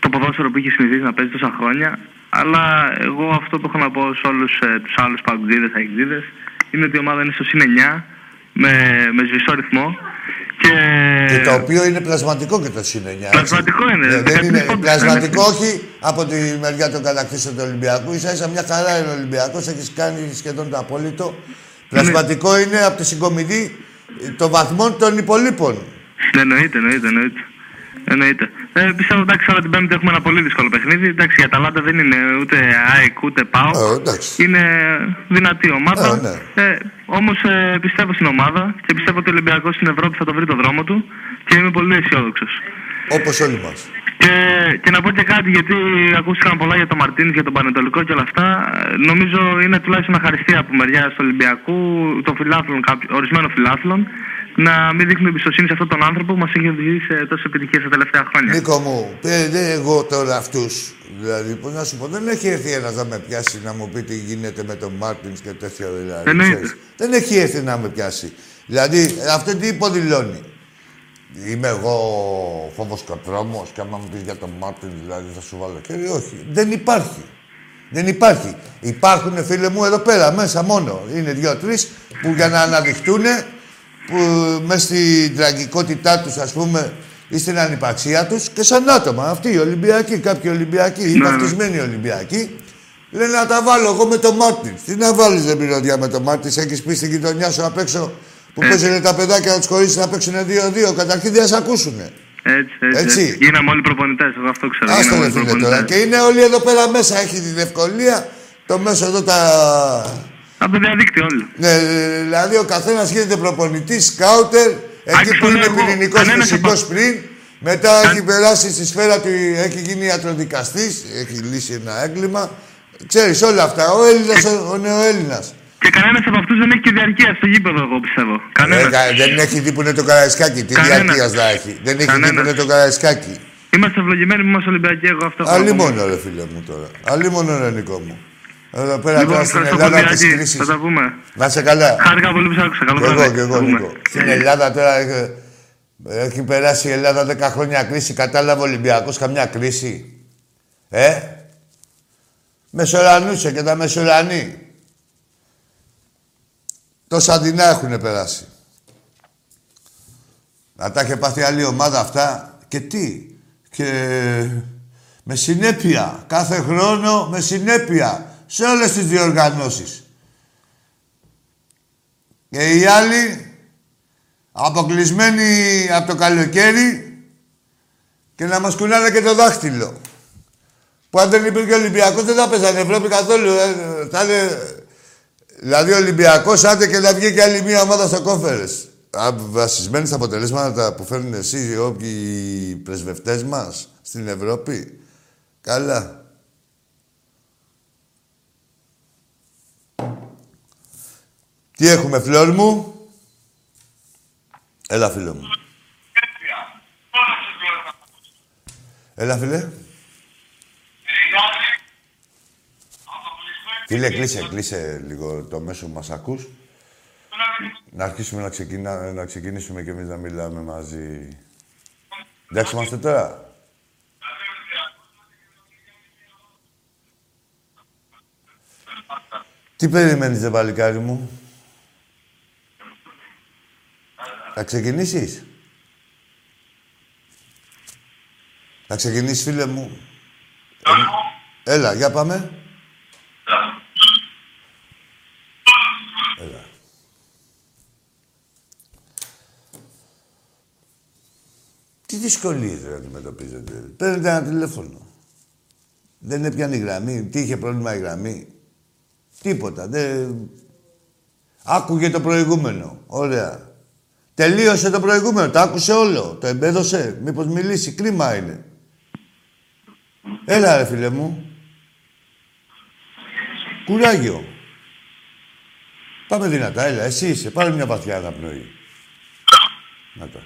το ποδόσφαιρο που είχε συνηθίσει να παίζει τόσα χρόνια, αλλά εγώ αυτό που έχω να πω σε όλους τους άλλους παγκοσμίδες, αεξίδες, είναι ότι η ομάδα είναι στο συν 9 με σβησό ρυθμό. Και το οποίο είναι πλασματικό και το συν 9. Πλασματικό είναι. Δεν είναι πλασματικό, όχι από τη μεριά των κατακτήσεων του Ολυμπιακού. Ίσα-ίσα μια χαρά είναι ο Ολυμπιακός, έχεις κάνει σχεδόν το απόλυτο. Πλασματικό είναι από τη συγκομιδή των βαθμών των υπολείπων. Εννοείται. Πιστεύω ότι τώρα την Πέμπτη έχουμε ένα πολύ δύσκολο παιχνίδι. Εντάξει, η Αταλάντα δεν είναι ούτε ΑΕΚ ούτε ΠΑΟΚ. Είναι δυνατή ομάδα. Όμως πιστεύω στην ομάδα και πιστεύω ότι ο Ολυμπιακός στην Ευρώπη θα το βρει το δρόμο του και είμαι πολύ αισιόδοξος. Όπως όλοι μας. Και να πω και κάτι, γιατί ακούστηκαν πολλά για τον Μαρτίνη, για τον Πανετολικό και όλα αυτά. Νομίζω είναι τουλάχιστον αχαριστία από μεριά του Ολυμπιακού, των φιλάθλων, ορισμένων φιλάθλων, να μην δείχνουμε εμπιστοσύνη σε αυτόν τον άνθρωπο που μας έχει οδηγήσει σε τόσες επιτυχίες τα τελευταία χρόνια. Νίκο μου, εγώ τώρα αυτούς. Δηλαδή, πώς να σου πω, δεν έχει έρθει ένας να με πιάσει να μου πει τι γίνεται με τον Μάρτιν και τέτοια δηλαδή. Δεν έχει έρθει να με πιάσει. Δηλαδή, αυτό τι υποδηλώνει. Είμαι εγώ φόβος κατρόμος και άμα μου πεις για τον Μάρτιν, δηλαδή θα σου βάλω χέρι. Όχι. Δεν υπάρχει. Υπάρχουν, φίλε μου, εδώ πέρα μέσα μόνο. Είναι δύο-τρεις που για να αναδειχτούν. Που μες στην τραγικότητά τους, ας πούμε, ή στην ανυπαξία τους και σαν άτομα. Αυτοί οι Ολυμπιακοί, κάποιοι Ολυμπιακοί, οι βαφτισμένοι Ολυμπιακοί, λένε να τα βάλω εγώ με τον Μάρτιν. Τι να βάλεις δεν πειροδιά με τον Μάρτιν, έχεις πει στην γειτονιά σου απ' έξω που παίζουν τα παιδάκια να τους χωρίσεις να παίξουν 2-2. Καταρχήν δεν σ' ακούσουνε. Έτσι. Γίναμε όλοι προπονητές, εγώ αυτό ξέρω. Άστο να δούμε τώρα. Και είναι όλοι εδώ πέρα μέσα. Έχει την ευκολία το μέσο εδώ τα. Από το διαδίκτυο όλο. Ναι, δηλαδή ο καθένας γίνεται προπονητής, σκάουτερ, εκεί που είναι πυρηνικός φυσικός πριν, μετά έχει περάσει στη σφαίρα του, έχει γίνει ιατροδικαστής, έχει λύσει ένα έγκλημα. Ξέρεις όλα αυτά, ο Έλληνας, ο νεοέλληνας. Και κανένας από αυτούς δεν έχει και διαρκεία στο γήπεδο, εγώ πιστεύω. Δεν έχει δει που είναι το Καραϊσκάκι, τι διαρκείας να έχει. Δεν έχει δει που είναι το Καραϊσκάκι. Είμαστε ευλογημένοι που είμαστε Ολυμπιακοί, εγώ αυτό. Αλλή μόνο ρε φίλε μου τώρα. Αλλή μόνο ρε Νικό μου. Εδώ πέρα τώρα στην Ελλάδα τις κρίσεις. Να είσαι καλά. Χάρηκα πολύ που σ' άκουσα. Κι εγώ, Νίκο. Στην Ελλάδα τώρα έχει περάσει η Ελλάδα 10 χρόνια κρίση. Κατάλαβε ο Ολυμπιακός καμιά κρίση. Μεσορανούσε και τα μεσορανοί. Τόσα δεινά έχουν περάσει. Να τα είχε πάθει άλλη ομάδα αυτά. Και τι. Και με συνέπεια. Κάθε χρόνο με συνέπεια. Σε όλες τις διοργανώσεις. Και οι άλλοι αποκλεισμένοι από το καλοκαίρι και να μας κουνάνε και το δάχτυλο. Που αν δεν υπήρχε Ολυμπιακός δεν θα πέσανε Ευρώπη καθόλου. Δηλαδή ο Ολυμπιακός άντε και να βγει και άλλη μία ομάδα στο Κόφαρες. Βασισμένοι στα αποτελέσματα που φέρνουν εσείς οι όποιοι πρεσβευτές μας στην Ευρώπη. Καλά. Τι έχουμε, φλόρ μου. Έλα, φίλε μου. Έλα, φίλε. Φίλε, κλείσε λίγο το μέσο που μας ακούς. Να αρχίσουμε να ξεκινήσουμε και εμείς να μιλάμε μαζί. Εντάξει, είμαστε τώρα. Τι περιμένεις, δε παλικάρι μου. Θα ξεκινήσεις. Θα ξεκινήσεις, φίλε μου. Έλα, για πάμε. Έλα. Τι δυσκολίες να αντιμετωπίζετε. Παίρνετε ένα τηλέφωνο. Δεν έπιανε η γραμμή. Τι είχε πρόβλημα η γραμμή. Τίποτα. Δεν... Άκουγε το προηγούμενο. Ωραία. Τελείωσε το προηγούμενο. Το άκουσε όλο. Το εμπέδωσε. Μήπως μιλήσει. Κρίμα είναι. Έλα, ρε φίλε μου. Κουράγιο. Πάμε δυνατά. Έλα. Εσύ είσαι. Πάρε μια βαθιά αναπνοή. Να τα.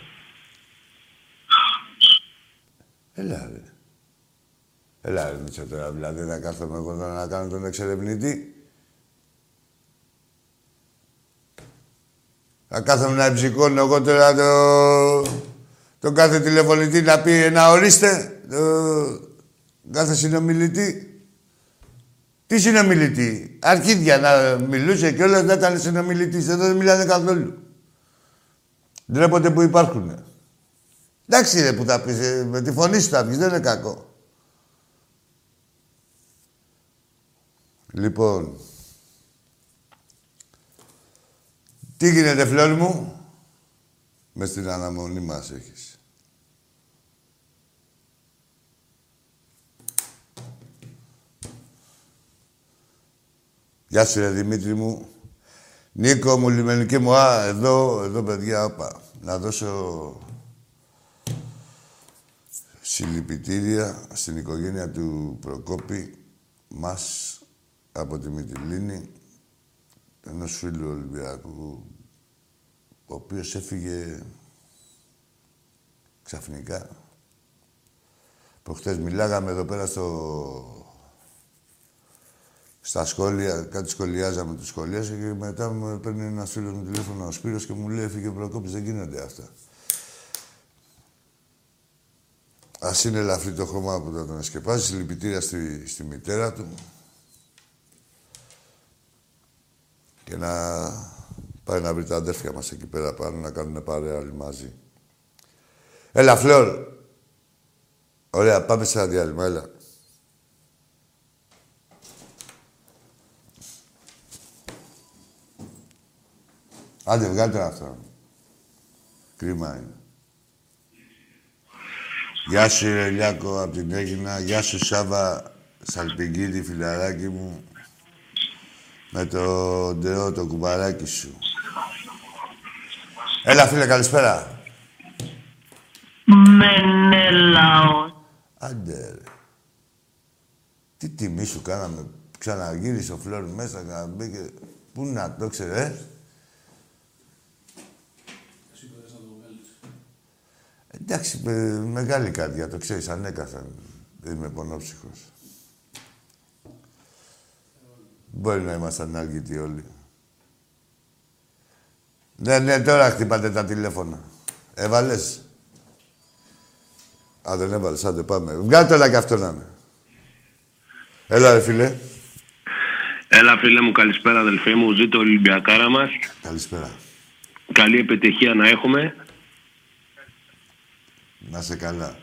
Έλα, ρε. Έλα, ρε, Μητσο, τώρα. Δηλαδή, να κάθομαι εγώ να κάνω τον εξερευνητή. Θα κάθομαι να ψηκώνω εγώ τώρα τον κάθε τηλεφωνητή να πει να ορίστε τον κάθε συνομιλητή. Τι συνομιλητή. Αρχίδια να μιλούσε και όλα να ήταν συνομιλητής. Εδώ δεν μιλάνε καθόλου. Ντρέπονται που υπάρχουν. Εντάξει ρε που θα πεις, με τη φωνή σου θα πεις, δεν είναι κακό. Λοιπόν... Τι γίνεται, φλόρ μου. Μες στην αναμονή μας έχεις. Γεια σου, ρε Δημήτρη μου. Νίκο μου, λιμενική μου. Α, εδώ παιδιά, όπα. Να δώσω συλληπιτήρια στην οικογένεια του Προκόπη μας από τη Μυτιλήνη, ενός φίλου Ολυμπιακού, ο οποίος έφυγε ξαφνικά. Προχτές μιλάγαμε εδώ πέρα στα σχόλια, κάτι σχολιάζαμε, τους σχολιάζαμε και μετά μου παίρνει ένας φίλος μου τηλέφωνο, ο Σπύρος, και μου λέει έφυγε ο Προκόπης, δεν γίνονται αυτά. Ας είναι ελαφρύ το χρώμα που θα τον εσκεπάζει, συλληπιτήρια στη μητέρα του. Και να πάει να βρει τα αδέρφια μας εκεί πέρα πάνω, να κάνουν παρέα όλοι μαζί. Έλα, Φλόρ. Ωραία, πάμε σε ένα διάλειμμα, έλα. Άντε, βγάλτε αυτά. Κρίμα είναι. Γεια σου, Ηλιάκο, από την Έγινα. Γεια σου, Σάβα Σαλπιγκίδη, φιλαράκι μου. Με το ντεό, το κουμπαράκι σου. Έλα, φίλε, καλησπέρα. Μενέλαος. Άντε, ρε. Τι τιμή σου κάναμε. Ξαναγύρισε ο Φλόρ μέσα, ξαναμπήκε. Πού να το ξέρε, Εντάξει, μεγάλη καρδιά, το ξέρεις, ανέκαθεν. Είμαι πονόψυχος. Μπορεί να είμαστε ανάγκητοι όλοι. Ναι, τώρα χτυπάτε τα τηλέφωνα. Έβαλες. Α, δεν έβαλες. Άντε, πάμε. Βγάλτε όλα κι αυτό να είναι. Έλα, ρε φίλε. Έλα, φίλε μου. Καλησπέρα, αδελφέ μου. Ζήτω Ολυμπιακάρα μας. Καλησπέρα. Καλή επιτυχία να έχουμε. Να σε καλά.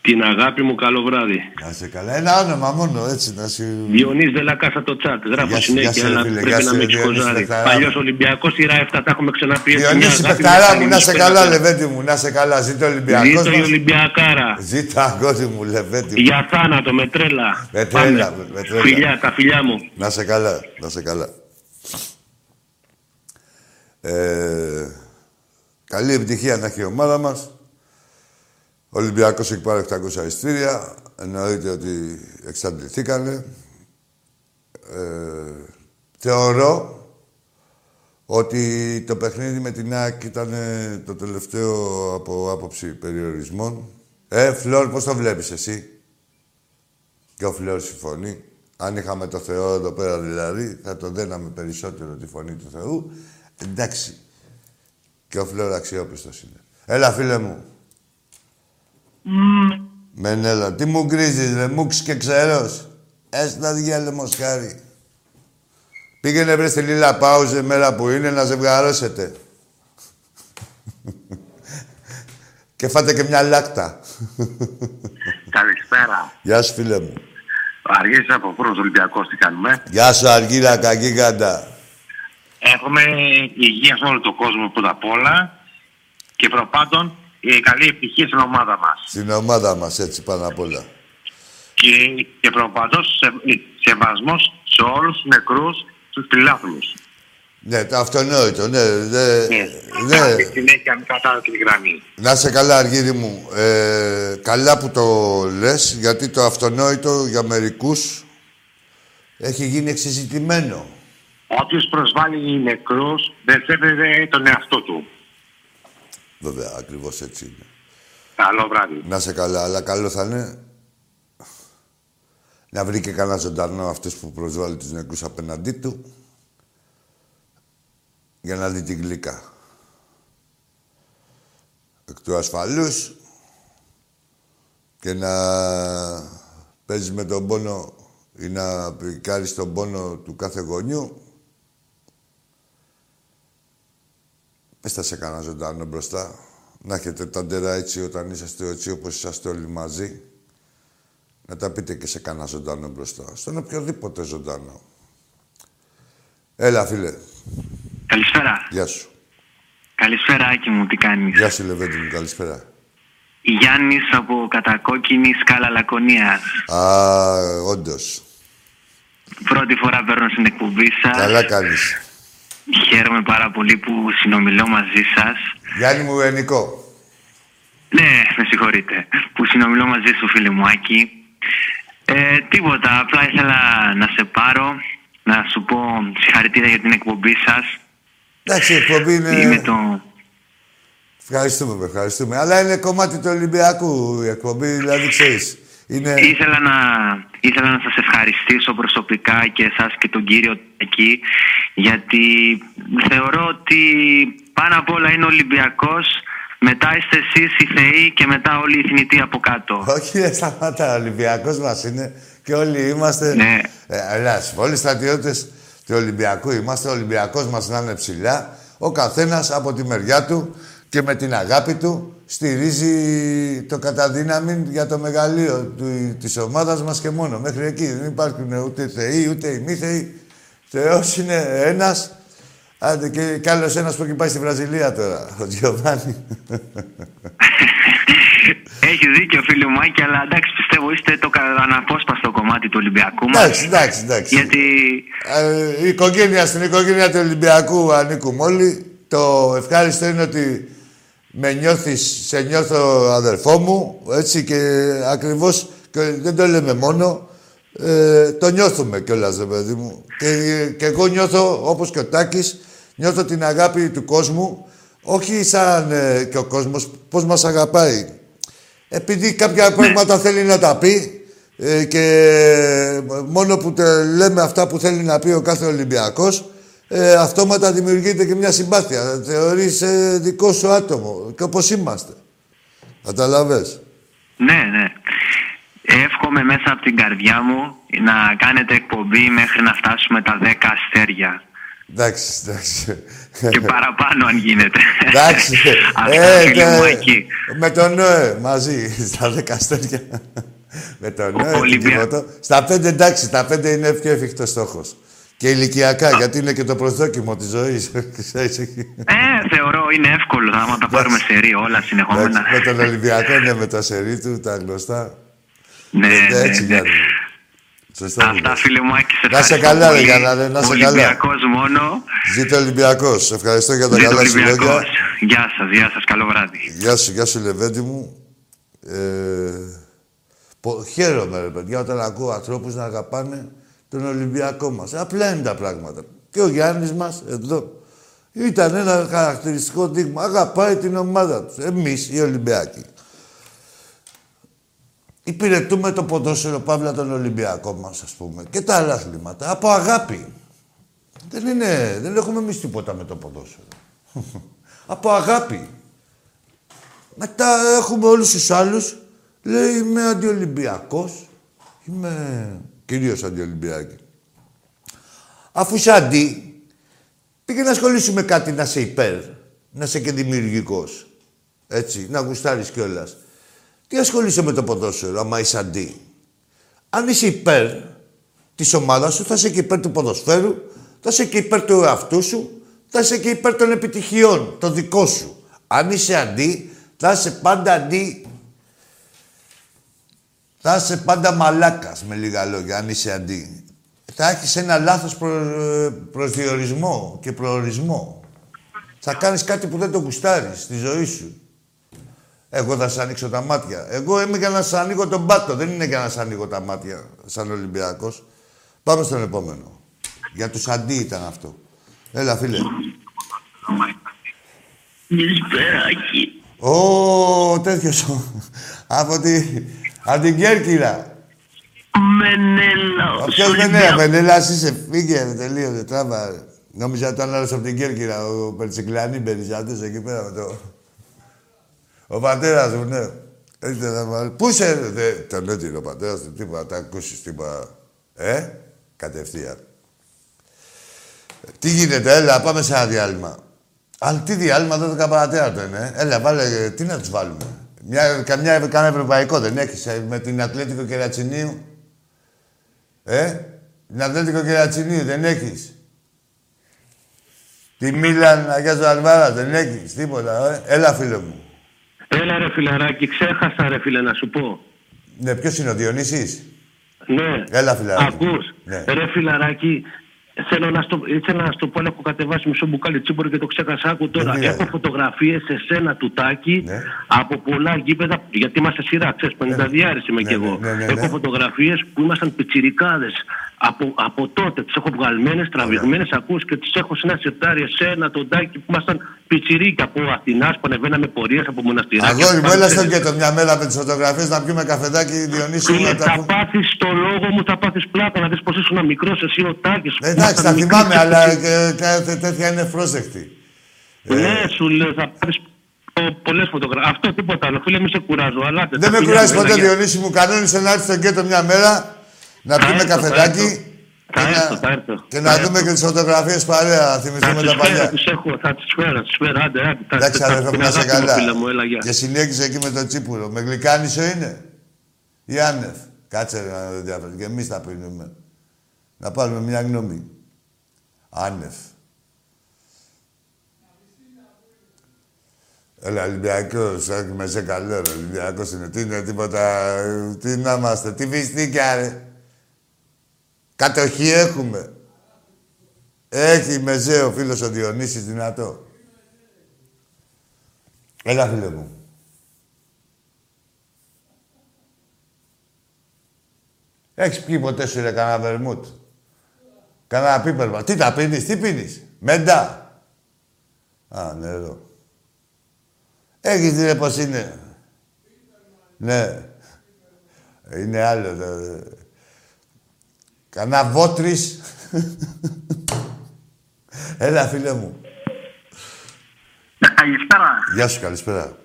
Την αγάπη μου, καλό βράδυ. Να σε καλά. Ένα όνομα μόνο, έτσι, να σου... Διονύς Δελακάσα το τσάτ. Γράφω συνέχεια, αλλά πρέπει να με τσικοζάρει. Παλιός Ολυμπιακός, σειρά 7, τα έχουμε ξαναπεί. Διονύση, παιχταρά μου, να σε καλά, Λεβέντη μου, να σε καλά. Ζήτω Ολυμπιακός. Ζήτω η Ολυμπιακάρα. Ζήτω αγόρι μου, Λεβέντη μου. Για θάνατο, με τρέλα. Με τρέλα, με τρέλα. Φιλιά, τα φιλιά μου. Να σε καλά, να σε καλά. Καλή επιτυχία να έχει η ομάδα μας. Ολυμπιακός έχει πάρει 800 εισιτήρια. εννοείται ότι εξαντληθήκανε. Θεωρώ ότι το παιχνίδι με την ΑΕΚ ήταν το τελευταίο από άποψη περιορισμών. Φλόρ, πώς το βλέπεις εσύ? Και ο Φλόρ συμφωνεί. Αν είχαμε το Θεό εδώ πέρα δηλαδή, θα το δέναμε περισσότερο τη φωνή του Θεού. Εντάξει. Και ο Φλόρ αξιόπιστος είναι. Έλα, φίλε μου. Μενέλα, τι μου γκρίζεις, ρε μουξ και ξερός. Έστα διάλε μοσχάρι. Πήγαινε βρε στη Λίλα Πάουζε, μέρα που είναι, να ζευγαρώσετε. Και φάτε και μια λάκτα. Καλησπέρα. Γεια σου, φίλε μου. Αργύρισα από πρώτος Ολυμπιακός, τι κάνουμε. Γεια σου, Αργύρα, κακίγαντα. Έχουμε υγεία σε όλο τον κόσμο, πρώτα απ' όλα. Και προπάντων, καλή επιτυχία στην ομάδα μας. Στην ομάδα μας, έτσι, πάνω απ' όλα. Και προπαντός, σεβασμός σε όλους τους νεκρούς, τους φιλάθλους. Ναι, αυτονόητο, ναι. Στη συνέχεια, μην κατάλαβα και τη γραμμή. Να είσαι καλά, Αργύρι μου. Καλά που το λες, γιατί το αυτονόητο για μερικούς έχει γίνει εξεζητημένο. Όποιος προσβάλλει νεκρούς, δεν σέβεται τον εαυτό του. Βέβαια, ακριβώς έτσι είναι. Καλό βράδυ. Να είσαι καλά, αλλά καλό θα είναι να βρει και κανένα ζωντανό αυτός που προσβάλλει τους νεκρούς απέναντί του, για να δει την γλυκά. Εκ του ασφαλούς και να παίζεις με τον πόνο ή να πρικάρεις τον πόνο του κάθε γονιού. Πέστα σε κανένα ζωντανό μπροστά. Να έχετε τα ντερά έτσι όταν είσαστε έτσι όπως είσαστε όλοι μαζί. Να τα πείτε και σε κανένα ζωντανό μπροστά. Στον οποιοδήποτε ζωντανό. Έλα, φίλε. Καλησπέρα. Γεια σου. Καλησπέρα, Άκη μου, τι κάνεις? Γεια σου, Λεβέντη μου, καλησπέρα. Γιάννης από κατακόκκινη σκάλα Λακωνίας. Όντως. Πρώτη φορά παίρνω στην εκπομπή σας. Καλά κάνεις. Χαίρομαι πάρα πολύ που συνομιλώ μαζί σας. Γιάννη μου, Ενικό. Ναι, με συγχωρείτε. Που συνομιλώ μαζί σου, φίλε μου, Άκη. Τίποτα, απλά ήθελα να σε πάρω. Να σου πω συγχαρητήρια για την εκπομπή σας. Εντάξει, η εκπομπή είναι... Ευχαριστούμε, ευχαριστούμε. Αλλά είναι κομμάτι του Ολυμπιακού η εκπομπή, δηλαδή ξέρεις. Είναι... Ήθελα να σας ευχαριστήσω προσωπικά και εσάς και τον κύριο εκεί, γιατί θεωρώ ότι πάνω απ' όλα είναι Ολυμπιακός, μετά είστε εσείς οι θεοί και μετά όλοι οι θνητοί από κάτω. Όχι, δεν σταματά, Ολυμπιακός μας είναι... Και όλοι είμαστε, ναι. Όλοι στρατιώτες του Ολυμπιακού είμαστε, ο Ολυμπιακός μας να είναι ψηλά. Ο καθένας από τη μεριά του και με την αγάπη του στηρίζει το καταδύναμη για το μεγαλείο της ομάδας μας και μόνο. Μέχρι εκεί δεν υπάρχουν ούτε θεοί, ούτε ημίθεοι. Θεός είναι ένας, άντε και κι άλλος ένας που έχει πάει στη Βραζιλία τώρα, ο Γιωβάνι. Έχει δίκιο, φίλε μου Άκη, αλλά εντάξει, πιστεύω είστε το αναπόσπαστο κομμάτι του Ολυμπιακού μας. Εντάξει. Γιατί... στην οικογένεια του Ολυμπιακού ανήκουμε όλοι. Το ευχάριστο είναι ότι σε νιώθω αδερφό μου, έτσι, και ακριβώς, και δεν το λέμε μόνο, το νιώθουμε κιόλας, παιδί μου. Και εγώ νιώθω, όπως και ο Τάκης, νιώθω την αγάπη του κόσμου, όχι σαν και ο κόσμος, πώς μας αγαπάει. Επειδή κάποια πράγματα θέλει να τα πει και μόνο που λέμε αυτά που θέλει να πει ο κάθε Ολυμπιακός, αυτόματα δημιουργείται και μια συμπάθεια. Θεωρείς δικό σου άτομο και όπως είμαστε. Καταλαβες. Ναι. Εύχομαι μέσα από την καρδιά μου να κάνετε εκπομπή μέχρι να φτάσουμε τα 10 αστέρια. Εντάξει. Και παραπάνω αν γίνεται. Εντάξει. Φίλοι μου εκεί. Με τον ΝΟΕ μαζί, στα 10 αστέρια. Με τον ΝΟΕ. Στα 5, εντάξει, στα 5 είναι πιο εφικτός στόχος. Και ηλικιακά, γιατί είναι και το προσδόκιμο της ζωής. Θεωρώ είναι εύκολο, άμα τα πάρουμε σερί όλα συνεχόμενα. Με τον Ολυμπιακό είναι με τα σερί του, τα γνωστά. Ναι. Έτσι κάνει. Αυτά, φίλε μου Άκη, σε ευχαριστώ καλά, πολύ. Να σε καλά. Ολυμπιακός μόνο. Ζήτω Ολυμπιακός. Ευχαριστώ για τα καλά σου λόγια. Γεια σας. Καλό βράδυ. Γεια σου, Λεβέντη μου. Χαίρομαι, ρε παιδιά, όταν ακούω ανθρώπους να αγαπάνε τον Ολυμπιακό μας. Απλά είναι τα πράγματα. Και ο Γιάννης μας εδώ ήταν ένα χαρακτηριστικό δείγμα. Αγαπάει την ομάδα τους. Εμείς οι Ολυμπιακοί. Υπηρετούμε το ποδόσφαιρο παύλα τον Ολυμπιακό μας, ας πούμε. Και τα άλλα αθλήματα. Από αγάπη. Δεν έχουμε εμείς τίποτα με το ποδόσφαιρο. Από αγάπη. Μετά έχουμε όλους τους άλλους. Λέει είμαι αντιολυμπιακός. Είμαι κυρίως αντιολυμπιακή. Αφού είσαι αντί, πήγε να ασχολήσει με κάτι να σε υπέρ. Να σε και δημιουργικός. Έτσι, να γουστάρεις κιόλας. Τι ασχολείσαι με το ποδόσφαιρο, άμα είσαι αντί. Αν είσαι υπέρ της ομάδας σου, θα είσαι και υπέρ του ποδοσφαίρου, θα είσαι και υπέρ του εαυτού σου, θα είσαι και υπέρ των επιτυχιών, το δικό σου. Αν είσαι αντί, θα είσαι πάντα αντί. Θα είσαι πάντα μαλάκας, με λίγα λόγια, αν είσαι αντί. Θα έχεις ένα λάθος προσδιορισμό και προορισμό. Θα κάνεις κάτι που δεν το γουστάρεις στη ζωή σου. Εγώ θα σ' ανοίξω τα μάτια. Εγώ είμαι για να σ' ανοίγω τον πάτο. Δεν είναι για να σ' ανοίγω τα μάτια σαν Ολυμπιακός. Πάμε στον επόμενο. Για τους αντί ήταν αυτό. Έλα, φίλε. Μισπεράκι. Ω, τέτοιος. Από την Κέρκυρα. Μενέλαος. Ποιος Μενέλαος. Μενέλαος είσαι. Φύγε, τελείωσε. Τράβα. Νόμιζα ήταν άλλος από την Κέρκυρα. Ο Περτσικλανή Μπεριζάτης εκεί πέρα με το... Ο πατέρας μου, ναι. Πού είσαι, ρε. Τον έτεινε ο πατέρας του, τίποτα. Τα ακούσεις, τίποτα. Κατευθείαν. Τι γίνεται, έλα, πάμε σε ένα διάλειμμα. Αλλά τι διάλειμμα, δεν το καπαρατέατο είναι. Έλα, βάλε, τι να τους βάλουμε. Κανένα ευρωπαϊκό δεν έχεις, με την Ατλέτικο Κερατσινίου. Την Ατλέτικο Κερατσινίου δεν έχεις. Τη Μίλαν, Αγιάζο Αλβάρα, δεν έχεις, τίποτα. Έλα, φίλε μου. Έλα ρε φιλαράκι, ξέχασα ρε φίλε να σου πω. Ναι, ποιος είναι ο Διονύσης. Ναι. Έλα φιλαράκι. Ακούς. Ναι. Ρε φιλαράκι, ήθελα να στο πω, έχω κατεβάσει μισό μπουκάλι τσίμπορο και το ξέχασα. Άκου τώρα, ναι, έχω φωτογραφίες σε σένα του Τάκη, ναι, από πολλά γήπεδα, γιατί είμαστε σειρά, ξέρεις, 50 διάρρηση είμαι κι εγώ. Έχω φωτογραφίες που ήμασταν πιτσιρικάδες. Από τότε τις έχω βγαλμένες, τραβηγμένες, ακούς, και τις έχω σε ένα σιρτάρι, εσένα, τον Τάκη, που ήμασταν πιτσιρίκια από Αθηνάς, που ανεβαίναμε πορείες από μοναστηράκια. Αγόρι μου, έλα στον Κέτο μια μέρα με τις φωτογραφίες να πιούμε καφεδάκι, Διονύση. Θα πάθεις το λόγο μου, θα πάθεις πλάκα, να δεις πως ήσουν μικρός εσύ ο Τάκης. Εντάξει, τα θυμάμαι, αλλά τέτοια είναι ευπρόσδεκτη. Ναι, σου λέω, θα πάθεις πολλές φωτογραφίες. Αυτό, τίποτα άλλο. Φίλε, μη σε κουράζω, αλλά δεν με κουράζει ποτέ, Διονύση μου, κανόνισε να έρθει στον Κέτο μια μέρα. Να πιούμε καφεδάκι και να δούμε και τις φωτογραφίες παρέα, να θυμηθούμε τα παλιά. Θα τις φέρω, θα τις φέρω, άντε. Εντάξει, αδερφέ, να είσαι καλά. Και συνέχισε εκεί με το τσίπουρο. Με γλυκάνισο είναι. Ή άνευ. Κάτσε να το διαφέρει. Και εμείς τα πίνουμε. Να πάρουμε μια γνώμη. Άνευ. Έλα, Ολυμπιακός, με σε καλό, ρε. Ολυμπιακός είναι. Τι είναι, τίποτα, τι να είμαστε, τι βυστίκια, ρε. Κατοχή έχουμε. Έχει μεζέο φίλος ο Διονύσης, δυνατό. Έλα, φίλε μου. Έχεις πιει ποτέ σου, ρε, κανένα βερμούτ. Κανένα πίπερμα. Τι τα πίνεις, τι πίνεις. Μέντα. Α, νερό. Έχεις δει, ρε, πως είναι. Ναι. Είναι άλλο, ρε. Κανά βότρης. Έλα, φίλε μου. Καλησπέρα. Γεια σου, καλησπέρα.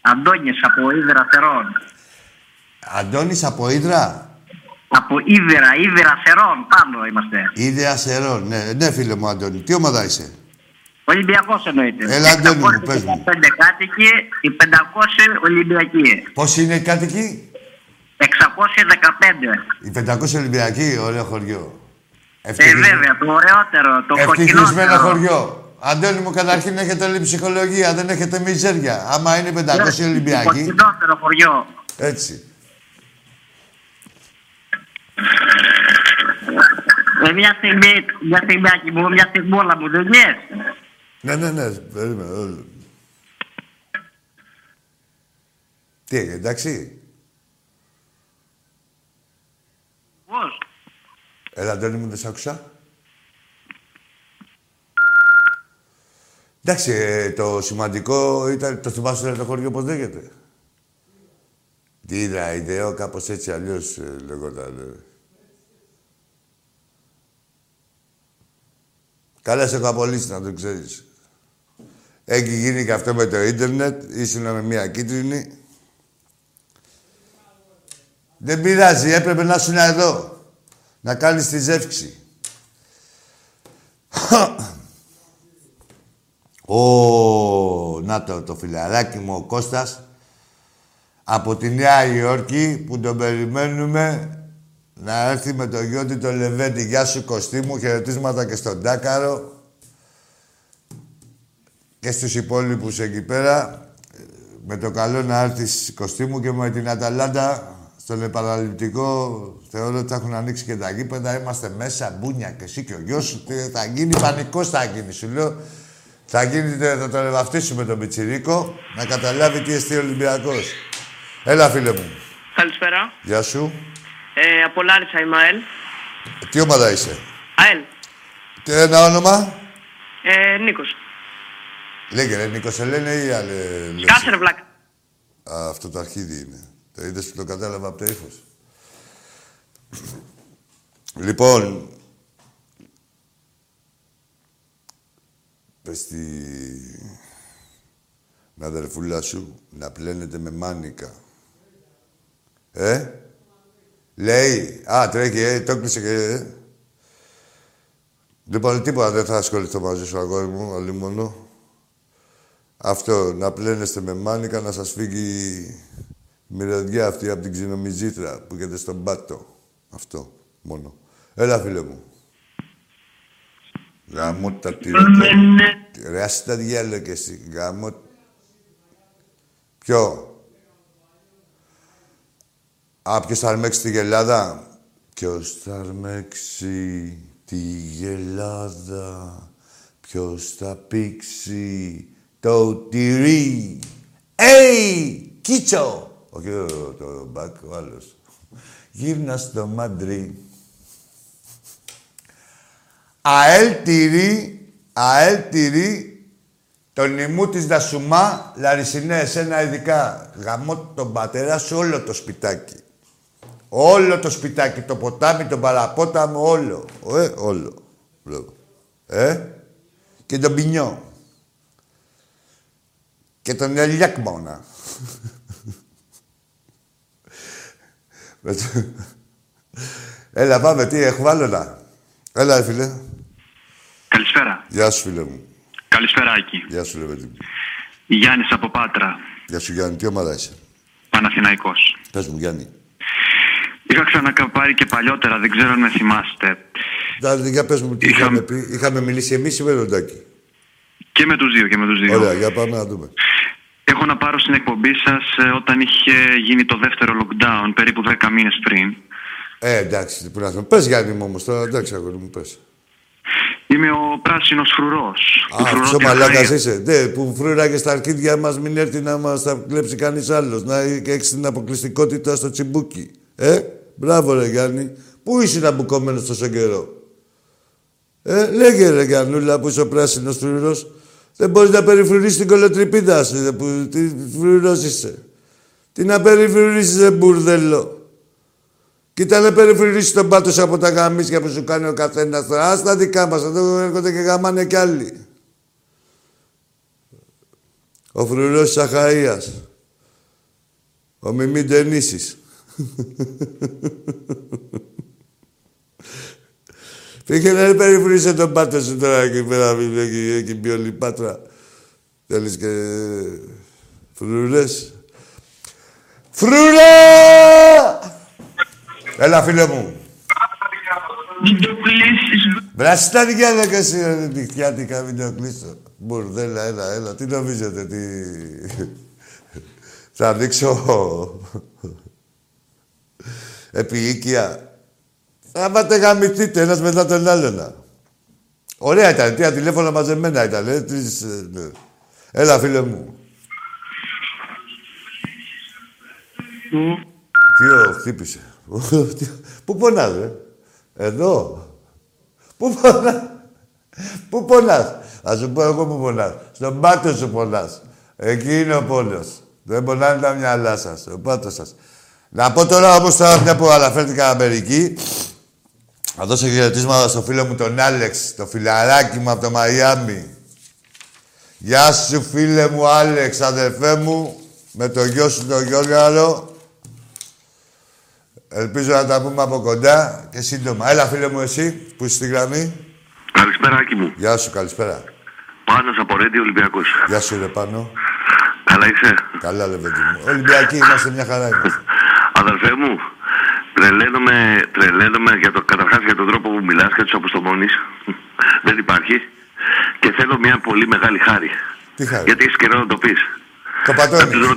Αντώνης από Ήδρα Θερών. Αντώνης από Ήδρα. Από Ήδρα Θερών, πάνω είμαστε. Ήδρα Θερών, ναι. Ναι, φίλε μου, Αντώνη. Τι ομάδα είσαι. Ολυμπιακός εννοείται. Έλα, Αντώνη μου, πες μου. 5 κάτοικοι, οι 500 Ολυμπιακοί. Πώς είναι οι κάτοικοι. 615. Οι 500 Ολυμπιακοί, ωραίο χωριό. Βέβαια, το ωραιότερο, το κοκκινότερο. Ευτυχισμένο χωριό. Αντώνη μου, καταρχήν έχετε όλη ψυχολογία, δεν έχετε μιζέρια. Άμα είναι 500 Ολυμπιακοί... Το κοκκινότερο χωριό. Έτσι. Μια στιγμή, Άκη μου, μια στιγμή όλα μου, δεν βγες. Ναι, ναι, ναι, περίμενε όλο. Τι έγινε, εντάξει. Έλα, Αντώνη μου, δεν σ' άκουσα. Εντάξει, το σημαντικό ήταν... Το θυμάσαι το χωριό πώς λέγεται. Τι είδα, ιδεό, κάπως έτσι αλλιώς λεγόταν. Καλά σε έχω απολύσει, να το ξέρεις. Έχει γίνει και αυτό με το ίντερνετ, ήσουν με μία κίτρινη. Δεν πειράζει, έπρεπε να ήσουν εδώ. Να κάνεις τη ζεύξη. Ω, να το φιλαράκι μου ο Κώστας. Από τη Νέα Υόρκη, που τον περιμένουμε να έρθει με το γιο του το Λεβέντη. Γεια σου Κωστή μου, χαιρετίσματα και στον Τάκαρο. Και στους υπόλοιπους εκεί πέρα. Με το καλό να έρθεις Κωστή μου και με την Αταλάντα. Στον επαναληπτικό θεωρώ ότι θα έχουν ανοίξει και τα γήπεδα. Είμαστε μέσα, μπούνια και εσύ και ο γιος σου. Θα γίνει πανικός, θα γίνει. Σου λέω, θα γίνει, θα τον ευαυτίσουμε τον πιτσιρίκο να καταλάβει τι εστί ο Ολυμπιακός. Έλα φίλε μου. Καλησπέρα. Γεια σου. Από Λάρισα είμαι, ΑΕΛ. Τι ομάδα είσαι? ΑΕΛ. Τι ένα όνομα? Νίκος. Λέγε ρε Νίκος, λένε ή άλλες. Κάτσε ρε βλάκα. Αυτό το αρχίδι είναι. Το είδες που το κατάλαβα από το ύφος. Λοιπόν... Πες την αδερφούλα σου να πλένεται με μάνικα. Λέει, α, τρέχει, το έκλεισε και... Λοιπόν, τίποτα δεν θα ασχοληθώ μαζί σου, αγόρι μου, αλλή μόνο. Αυτό, να πλένεστε με μάνικα, να σας φύγει η μυρωδιά αυτή από την ξινομιζήτρα που έχετε στον πάτο. Αυτό, μόνο. Έλα, φίλε μου. Γαμώτα τη ρούπα. Ρε, ας τα διάλογα κι εσύ, γαμώτα. Ποιο? Α, ποιος θα αρμέξει τη γελάδα. Ποιος θα αρμέξει τη γελάδα. Ποιος θα πήξει το τυρί. Ει, κίτσο. Όχι το μπακ, ο άλλος. Γύρνα στο Μαντρί. ΑΕΛ τυρί, το νημού της Δασουμά, Λαρισινέ, εσένα ειδικά. Γαμώ τον πατέρα σου όλο το σπιτάκι. Όλο το σπιτάκι, το ποτάμι, τον παραπόταμο, όλο. Όλο. Και τον πινιό. Και τον ελιάκμονα. Έλα, πάμε, τι έχω άλλο να. Έλα, φίλε. Καλησπέρα. Γεια σου, φίλε μου. Καλησπέρα, Άκη. Γεια σου, φίλε μου. Γιάννης από Πάτρα. Γεια σου, Γιάννη. Τι ομάδα είσαι? Παναθηναϊκός. Πες μου, Γιάννη. Είχα ξανακαπάρει και παλιότερα, δεν ξέρω αν με θυμάστε. Δηλαδή, για πες μου τι είχαμε πει. Είχαμε μιλήσει εμείς ή με τον Τάκη? Και με τους δύο, και με τους δύο. Ωραία, για πάμε να δούμε. Έχω να πάρω στην εκπομπή σας όταν είχε γίνει το δεύτερο lockdown, περίπου 10 μήνες πριν. Εντάξει, που να θυμάμαι. Πες, Γιάννη μου, όμως τώρα, εντάξει, αγόρι μου, πες. Είμαι ο πράσινος φρουρός. Αυτός ο μαλάκας είσαι. Ναι, που φρούραγε τα αρχίδια μας, μην έρθει να μας τα κλέψει κανείς άλλος. Να έχεις την αποκλειστικότητα στο τσιμπούκι. Μπράβο ρε Γιάννη. Πού είσαι να μπουκωμένος τόσο καιρό? Λέγε ρε Γιαννούλα που είσαι ο πράσινος φρουρός. Δεν μπορείς να περιφρουρίσεις την κολοτρυπίδα σου. Τι φρουρός είσαι? Τι να περιφρουρίσεις ρε μπουρδελό? Κοίτα να περιφρουρίσει τον πάτο σου από τα γαμίσια που σου κάνει ο καθένας. Α, τα δικά μας, εδώ έρχονται και γαμάνε κι άλλοι. Ο φρουρός της Αχαΐας. Ο Μιμήν Τενίσης. Πήγε να περιφρουρίσει τον πάτο σου τώρα εκεί πέρα, εκεί μπει όλη η Πάτρα. Θέλεις και φρουρές. Φρουρά! Έλα, φίλε μου. Μην το κλείσεις. Βράστα δικιά και εσύ, ρε δικτυάτικα, μην το κλείσω. Μπουρδέλα, έλα. Τι νομίζετε, τι... Θα δείξω... Επί οίκια. Θα πάτε γαμηθείτε ένας μετά τον άλλον. Ωραία ήταν, τρία τηλέφωνα μαζεμένα ήταν, τρεις... Ναι. Έλα, φίλε μου. Τι χτύπησε. Πού πονάς, ρε. Εδώ. Πού πονάς. Πού πονάς. Ας σου πω εγώ που πονάς. Στον πάτο σου πονάς. Εκεί είναι ο πόνος. Δεν πονάνε τα μυαλά σας. Ο πάτος σας. Να πω τώρα όμως τώρα μια που αναφέρθηκα Αμερική. Να δώσω χαιρετίσματα στο φίλο μου τον Άλεξ. Το φιλαράκι μου από το Μαϊάμι. Γεια σου φίλε μου Άλεξ, αδερφέ μου. Με το γιο σου τον Γιώργαρο. Ελπίζω να τα πούμε από κοντά και σύντομα. Έλα φίλε μου εσύ που είσαι στη γραμμή. Καλησπέρα Άκη μου. Γεια σου, καλησπέρα. Πάνος από Ρέντι Ολυμπιακός. Γεια σου ρε Πάνο. Καλά είσαι. Καλά ρε παιδί μου. Ολυμπιακοί είμαστε, μια χαρά είμαστε. Αδερφέ μου, τρελαίνομαι καταρχάς για τον τρόπο που μιλάς και τους αποστομώνεις. Δεν υπάρχει. Και θέλω μια πολύ μεγάλη χάρη. Τι χάρη? Γιατί έχεις καιρό να το πεις. Το πατώνεις.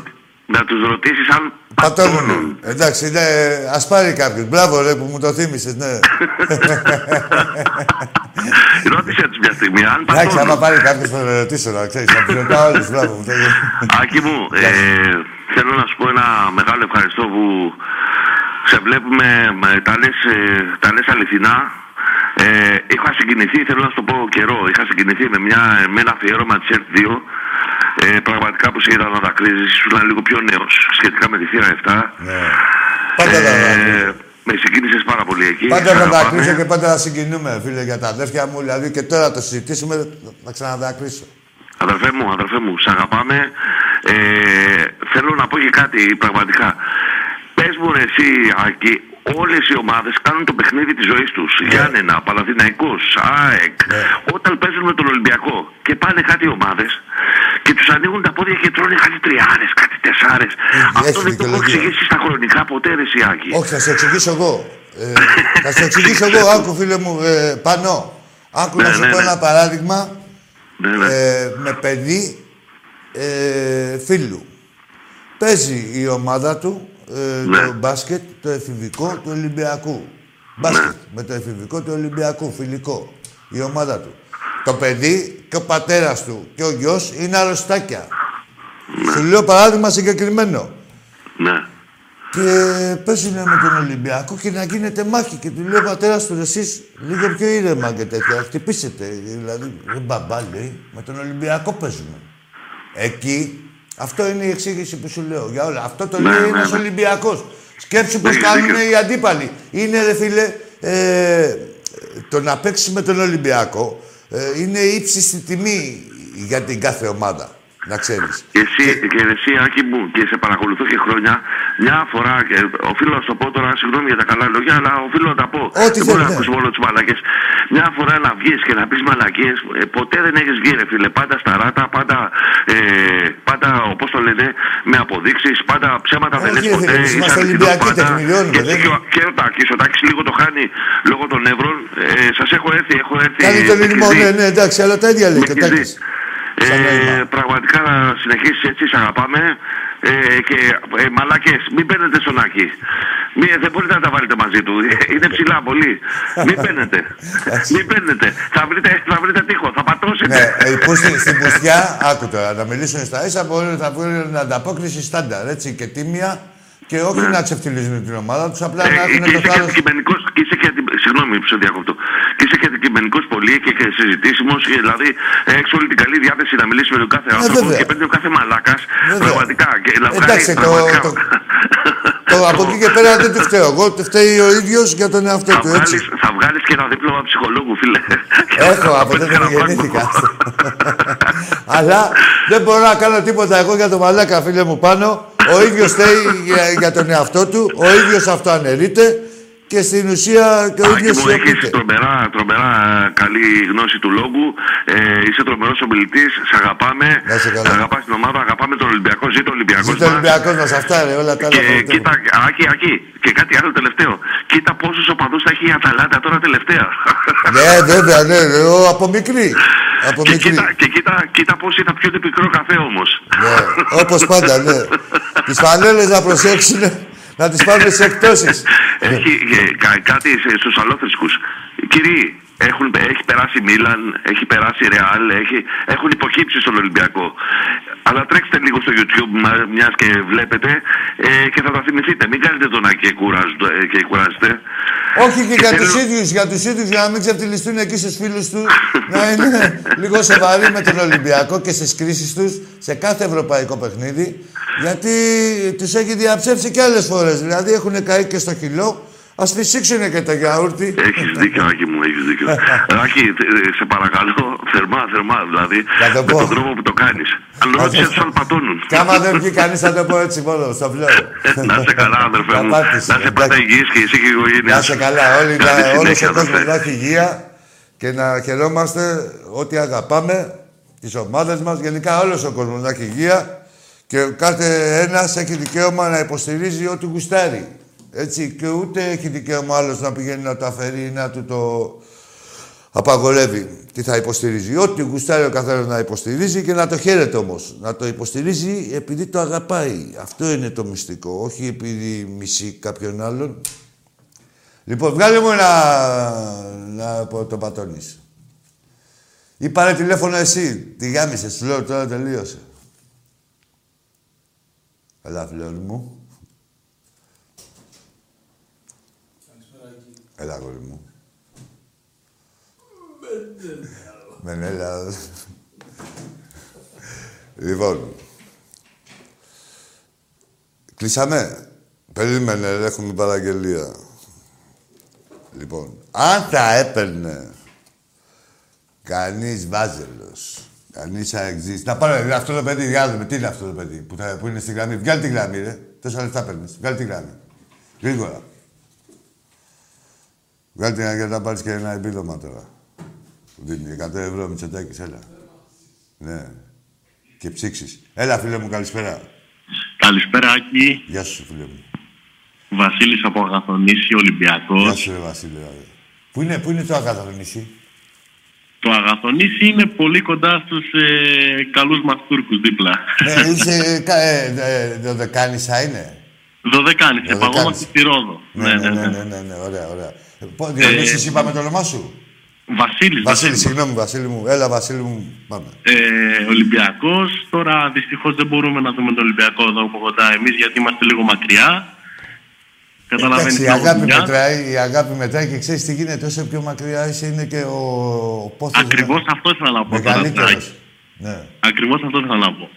Να τους ρωτήσεις αν πατώνουν. Εντάξει, ναι, ας πάρει κάποιος. Μπράβο ρε που μου το θύμισες, ναι. Ρώτησε τους μια στιγμή, αν πατώνουν. Εντάξει, άμα πάρει κάποιος θα με ρωτήσω, να ξέρεις, να πιλωτάω όλους, μπράβο μου. Άκη μου, θέλω να σου πω ένα μεγάλο ευχαριστώ που σε βλέπουμε, τα λες αληθινά. Είχα συγκινηθεί, θέλω να σου το πω καιρό, είχα συγκινηθεί με ένα αφιέρωμα της ΕΡΤ 2. Πραγματικά που σε είδα να δακρύζεις, σου ήταν λίγο πιο νέος σχετικά με τη θύρα 7. Ναι. Πάντα με συγκίνησες πάρα πολύ εκεί. Πάντα θα δακρύσω και πάντα θα συγκινούμε, φίλε, για τα αδέρφια μου. Δηλαδή και τώρα το συζητήσουμε, θα ξαναδακρύσω. Αδερφέ μου, σ' αγαπάμε. Θέλω να πω και κάτι πραγματικά. Πες μου ρε, εσύ, Άκη, όλες οι ομάδες κάνουν το παιχνίδι της ζωής τους. Yeah. Γιάννενα, Παναθηναϊκός, ΑΕΚ. Yeah. Όταν παίζουν με τον Ολυμπιακό και πάνε κάτι ομάδες και τους ανοίγουν τα πόδια και τρώνε κάτι τριάρες, κάτι τεσσάρες. Yeah. Αυτό δεν το έχω εξηγήσει στα χρονικά ποτέ, ρε Σιάκη. Όχι, θα σε εξηγήσω εγώ. Θα σε εξηγήσω εγώ, άκου φίλε μου, Πανώ. Άκου να σου πω ένα παράδειγμα με παιδί φίλου. Παίζει η ομάδα του. Το μπάσκετ, το εφηβικό του Ολυμπιακού. Μπάσκετ, με το εφηβικό του Ολυμπιακού, φιλικό. Η ομάδα του. Το παιδί και ο πατέρας του και ο γιος είναι αρρωστάκια. Σου λέω παράδειγμα συγκεκριμένο. Και παίζουν με τον Ολυμπιακό και να γίνεται μάχη. Και του λέει ο πατέρας του, εσείς λίγο πιο ήρεμα και τέτοια. Χτυπήσετε. Δηλαδή, μπαμπά λέει, με τον Ολυμπιακό παίζουμε. Εκεί. Αυτό είναι η εξήγηση που σου λέω για όλα. Αυτό το λέει ένας Ολυμπιακός. Σκέψου πως κάνουν οι αντίπαλοι. Είναι, ρε φίλε, το να παίξει με τον Ολυμπιακό είναι ύψιστη τιμή για την κάθε ομάδα. Να ξέρεις. Και εσύ, Άκη μου, και σε παρακολουθώ και χρόνια, μια φορά, οφείλω να σου το πω τώρα, συγγνώμη για τα καλά λόγια, αλλά οφείλω να τα πω. Δεν μπορώ να ακούσω μόνο τις μαλακές. Μια φορά να βγεις και να πεις μαλακές, ποτέ δεν έχεις βγει, ρε φίλε. Πάντα στα ράτα, πάντα όπως το λένε, με αποδείξεις, πάντα ψέματα δεν λες ποτέ. Είμαστε Ολυμπιακοί, τεκμηριώνουμε. Και ο Τάκης λίγο το χάνει λόγω των εύρων. Σας έχω έρθει. Κάνει τον Ιλμό, ναι, εντάξει, αλλά τα ίδια λέει. Πραγματικά να συνεχίσεις έτσι, σ' αγαπάμε και μαλάκες, μην παίρνετε στον Άκη. Δεν μπορείτε να τα βάλετε μαζί του, είναι ψηλά πολύ. Μην παίρνετε, θα βρείτε τείχο, θα πατώσετε. Ναι, στην πουστιά, άκου τώρα, να μιλήσουν στα ίσα, θα βρουν ανταπόκριση στάνταρ, έτσι, και τίμια. Και όχι να ξεφτυλίζουν την ομάδα τους, απλά να έχουν το θάρρος. Συγγνώμη που σε διακόπτω. Και είσαι και αντικειμενικός πολύ και συζητήσιμος. Δηλαδή έχεις όλη την καλή διάθεση να μιλήσεις με τον κάθε άνθρωπο και παίρνει ο κάθε μαλάκας. Πραγματικά. Εντάξει, το από εκεί και πέρα δεν του φταίω. Εγώ του φταίει ο ίδιος για τον εαυτό του. Θα βγάλεις και ένα δίπλωμα ψυχολόγου, φίλε. Έχω, από τότε που γεννήθηκα. Αλλά δεν μπορώ να κάνω τίποτα εγώ για τον μαλάκα, φίλε μου Πάνω. Ο ίδιος θέλει για τον εαυτό του, ο ίδιος αυτοαναιρείται και στην ουσία και ο ίδιος σιωπείται. Άκη μου, έχεις τρομερά καλή γνώση του λόγου, είσαι τρομερός ομιλητής, σ' αγαπάμε, σ' αγαπάς την ομάδα, αγαπάμε τον Ολυμπιακό, ζήτω ο Ολυμπιακός μας. Ζήτω ο Ολυμπιακός μας, αυτά ρε, όλα τα άλλα. Και κοίτα, Άκη, και κάτι άλλο τελευταίο, κοίτα πόσους οπαδούς θα έχει η Αταλάντα τώρα τελευταία. Ναι, βέβαια, ναι, από μικρή. Και κοίτα πόσοι θα πιούνται πικρό καφέ όμως. Ναι, όπως πάντα, ναι. Τις φανέλες να προσέξουνε, να τις πάρουν σε εκτόσεις. Έχει κάτι στους αλόθρησκους. Κύριοι, έχει περάσει Μίλαν, έχει περάσει Ρεάλ, έχουν υποκύψει στον Ολυμπιακό. Αλλά τρέξτε λίγο στο YouTube, μιας και βλέπετε, και θα τα θυμηθείτε. Μην κάνετε τον Άκη και κουράζεστε. Όχι και για τους ίδιους, για να μην ξεφτυλιστούν εκεί στους φίλους του, να είναι λίγο σοβαροί με τον Ολυμπιακό και στις κρίσεις τους σε κάθε ευρωπαϊκό παιχνίδι. Γιατί τους έχει διαψεύσει και άλλες φορές. Δηλαδή έχουν καεί και στο χυλό. Ας φυσήξουν και τα γιαούρτι. Έχεις δίκιο, Άκη μου, έχεις δίκιο. Άκη, σε παρακαλώ, θερμά, δηλαδή, το με τον τρόπο που το κάνεις. Αν ρώτησες, τους αλπατώνουν. Κι άμα δεν βγει κανείς, θα το πω έτσι μόνο, στο βλέμμα. Να είσαι καλά, αδερφέ μου. Να είσαι πάντα υγιής και εσύ και η οικογένεια. Να είσαι καλά, όλοι ο κόσμος να έχει υγεία και να χαιρόμαστε ό,τι αγαπάμε, τις ομάδες μας, γενικά όλος ο κόσμος να έχει υγεία και κάθε ένας έχει δικαίωμα να υποστηρίζει ό,τι γουστάρει. Έτσι, και ούτε έχει δικαίωμα άλλος να πηγαίνει να το αφαιρεί ή να του το απαγορεύει. Τι θα υποστηρίζει. Ό,τι γουστάρει ο καθένας να υποστηρίζει και να το χαίρεται όμως. Να το υποστηρίζει επειδή το αγαπάει. Αυτό είναι το μυστικό. Όχι επειδή μισεί κάποιον άλλον. Λοιπόν, βγάλε μου να το πατώνεις. Ή πάρε τηλέφωνο εσύ. Τη γάμισες, σου λέω τώρα τελείωσε. Καλά, φιλόρι μου. Έλα, αγόρι μου. Μενέλα. Λοιπόν. Κλείσαμε. Περίμενε, έχουμε παραγγελία. Λοιπόν, αν θα έπαιρνε κανείς βάζελος, κανείς αεξής... Να πάρω αυτό το παιδί, βγάλουμε. Τι είναι αυτό το παιδί που είναι στη γραμμή. Βγάλει τη γραμμή, ρε. 4 λεπτά παίρνεις. Βγάλει τη γραμμή. Γρήγορα. Βγάλε την αγκέτα να πάρεις και ένα επίδομα τώρα. Που δίνει 100 ευρώ, Μητσοτάκης, έλα. Ναι. Και ψήξεις. Έλα, φίλε μου, καλησπέρα. Καλησπέρα, Άκη. Γεια σου, φίλε μου. Βασίλης από Αγαθονίση, Ολυμπιακός. Γεια σου, ρε Βασίλη. Πού είναι το Αγαθονίση? Το Αγαθονίση είναι πολύ κοντά στους καλούς μας Τούρκους δίπλα. Ναι, είσαι... Δωδεκάνησα είναι. Δωδεκάνησα, παγόμαστε στη Ρόδο. Ναι, ωραία. Διονύσης, είπαμε το όνομά σου. Βασίλη, συγγνώμη, Βασίλη μου. Έλα, Βασίλη μου, πάμε. Ολυμπιακός. Τώρα δυστυχώς δεν μπορούμε να δούμε τον Ολυμπιακό εδώ από κοντά εμείς, γιατί είμαστε λίγο μακριά. Καταλαβαίνεις. Η αγάπη μετράει και ξέρεις τι γίνεται. Όσο πιο μακριά είσαι, είναι και ο πόθος. Ακριβώς αυτό ήθελα να πω. Ναι. Ακριβώς αυτό ήθελα να πω.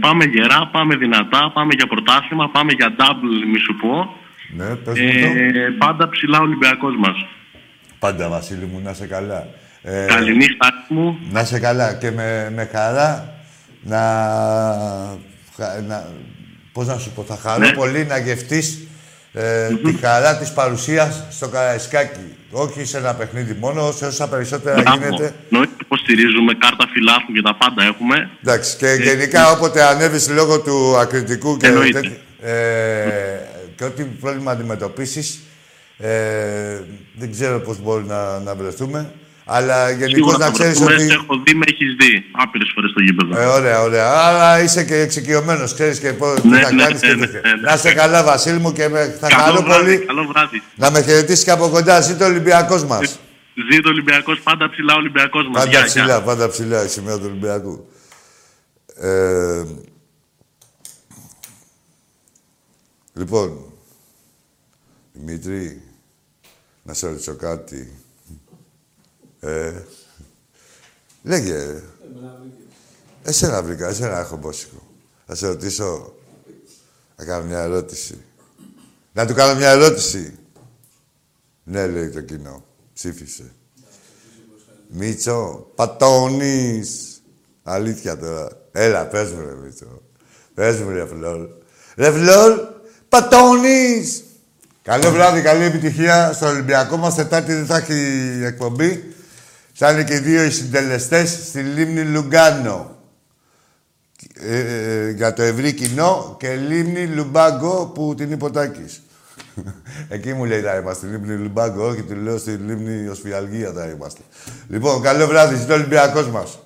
Πάμε γερά, πάμε δυνατά, πάμε για πρωτάθλημα, πάμε για double, μη σου πω. Ναι, πάντα ψηλά ο Ολυμπιακός μας. Πάντα, Βασίλη μου, να είσαι καλά. Καληνύχτα μου. Να είσαι καλά και με χαρά να πώς να σου πω, θα χαρώ, ναι, πολύ να γευτείς τη χαρά της παρουσίας στο Καραϊσκάκι. Όχι σε ένα παιχνίδι μόνο, όσα περισσότερα γίνεται. Νοήτε υποστηρίζουμε, κάρτα φυλάφου και τα πάντα έχουμε. Εντάξει, και γενικά όποτε ανέβεις λόγω του ακριτικού και και ό,τι πρόβλημα αντιμετωπίσεις, δεν ξέρω πώς μπορεί να βρεθούμε. Αλλά γενικώς να ξέρεις ότι... Έχω δει, με έχεις δει άπειρες φορές στο γήπεδο. Ωραία. Άρα είσαι και εξοικειωμένος. Ξέρεις και πώς θα κάνεις και τέτοια. Να είσαι καλά, Βασίλη μου, και θα χαρώ πολύ. Καλό βράδυ. Να με χαιρετήσεις και από κοντά. Ζήτω ο Ολυμπιακός μας. Ζήτω ο Ολυμπιακός. Πάντα ψηλά ο Ολυμπιακός μας. Πάντα ψηλά. Η σημαία του Ολυμπιακού. Λοιπόν, Δημήτρη, να σε ρωτήσω κάτι. Λέγε. Εσένα βρήκα, εσένα έχω μπόσικο. Να σε ρωτήσω, να κάνω μια ερώτηση. Να του κάνω μια ερώτηση. Ναι, λέει το κοινό. Ψήφισε. Μίτσο, πατώνεις. Αλήθεια τώρα. Έλα, πες μου, ρε Μίτσο. Πες μου, ρε Φλόρ. Ρε Φλόρ. Πατώνεις! Καλό βράδυ, καλή επιτυχία στο Ολυμπιακό μας. Τετάρτη δεν θα έχει εκπομπή. Θα είναι και οι δύο οι συντελεστές στη Λίμνη Λουγκάνο. Για το ευρύ κοινό και Λίμνη Λουμπάγκο που την είπε ο Τάκης. Εκεί μου λέει θα είμαστε. Λίμνη Λουμπάγκο, όχι, του λέω στη Λίμνη Οσφιαλγία θα είμαστε. Λοιπόν, καλό βράδυ, ζητώ ο Ολυμπιακός μας.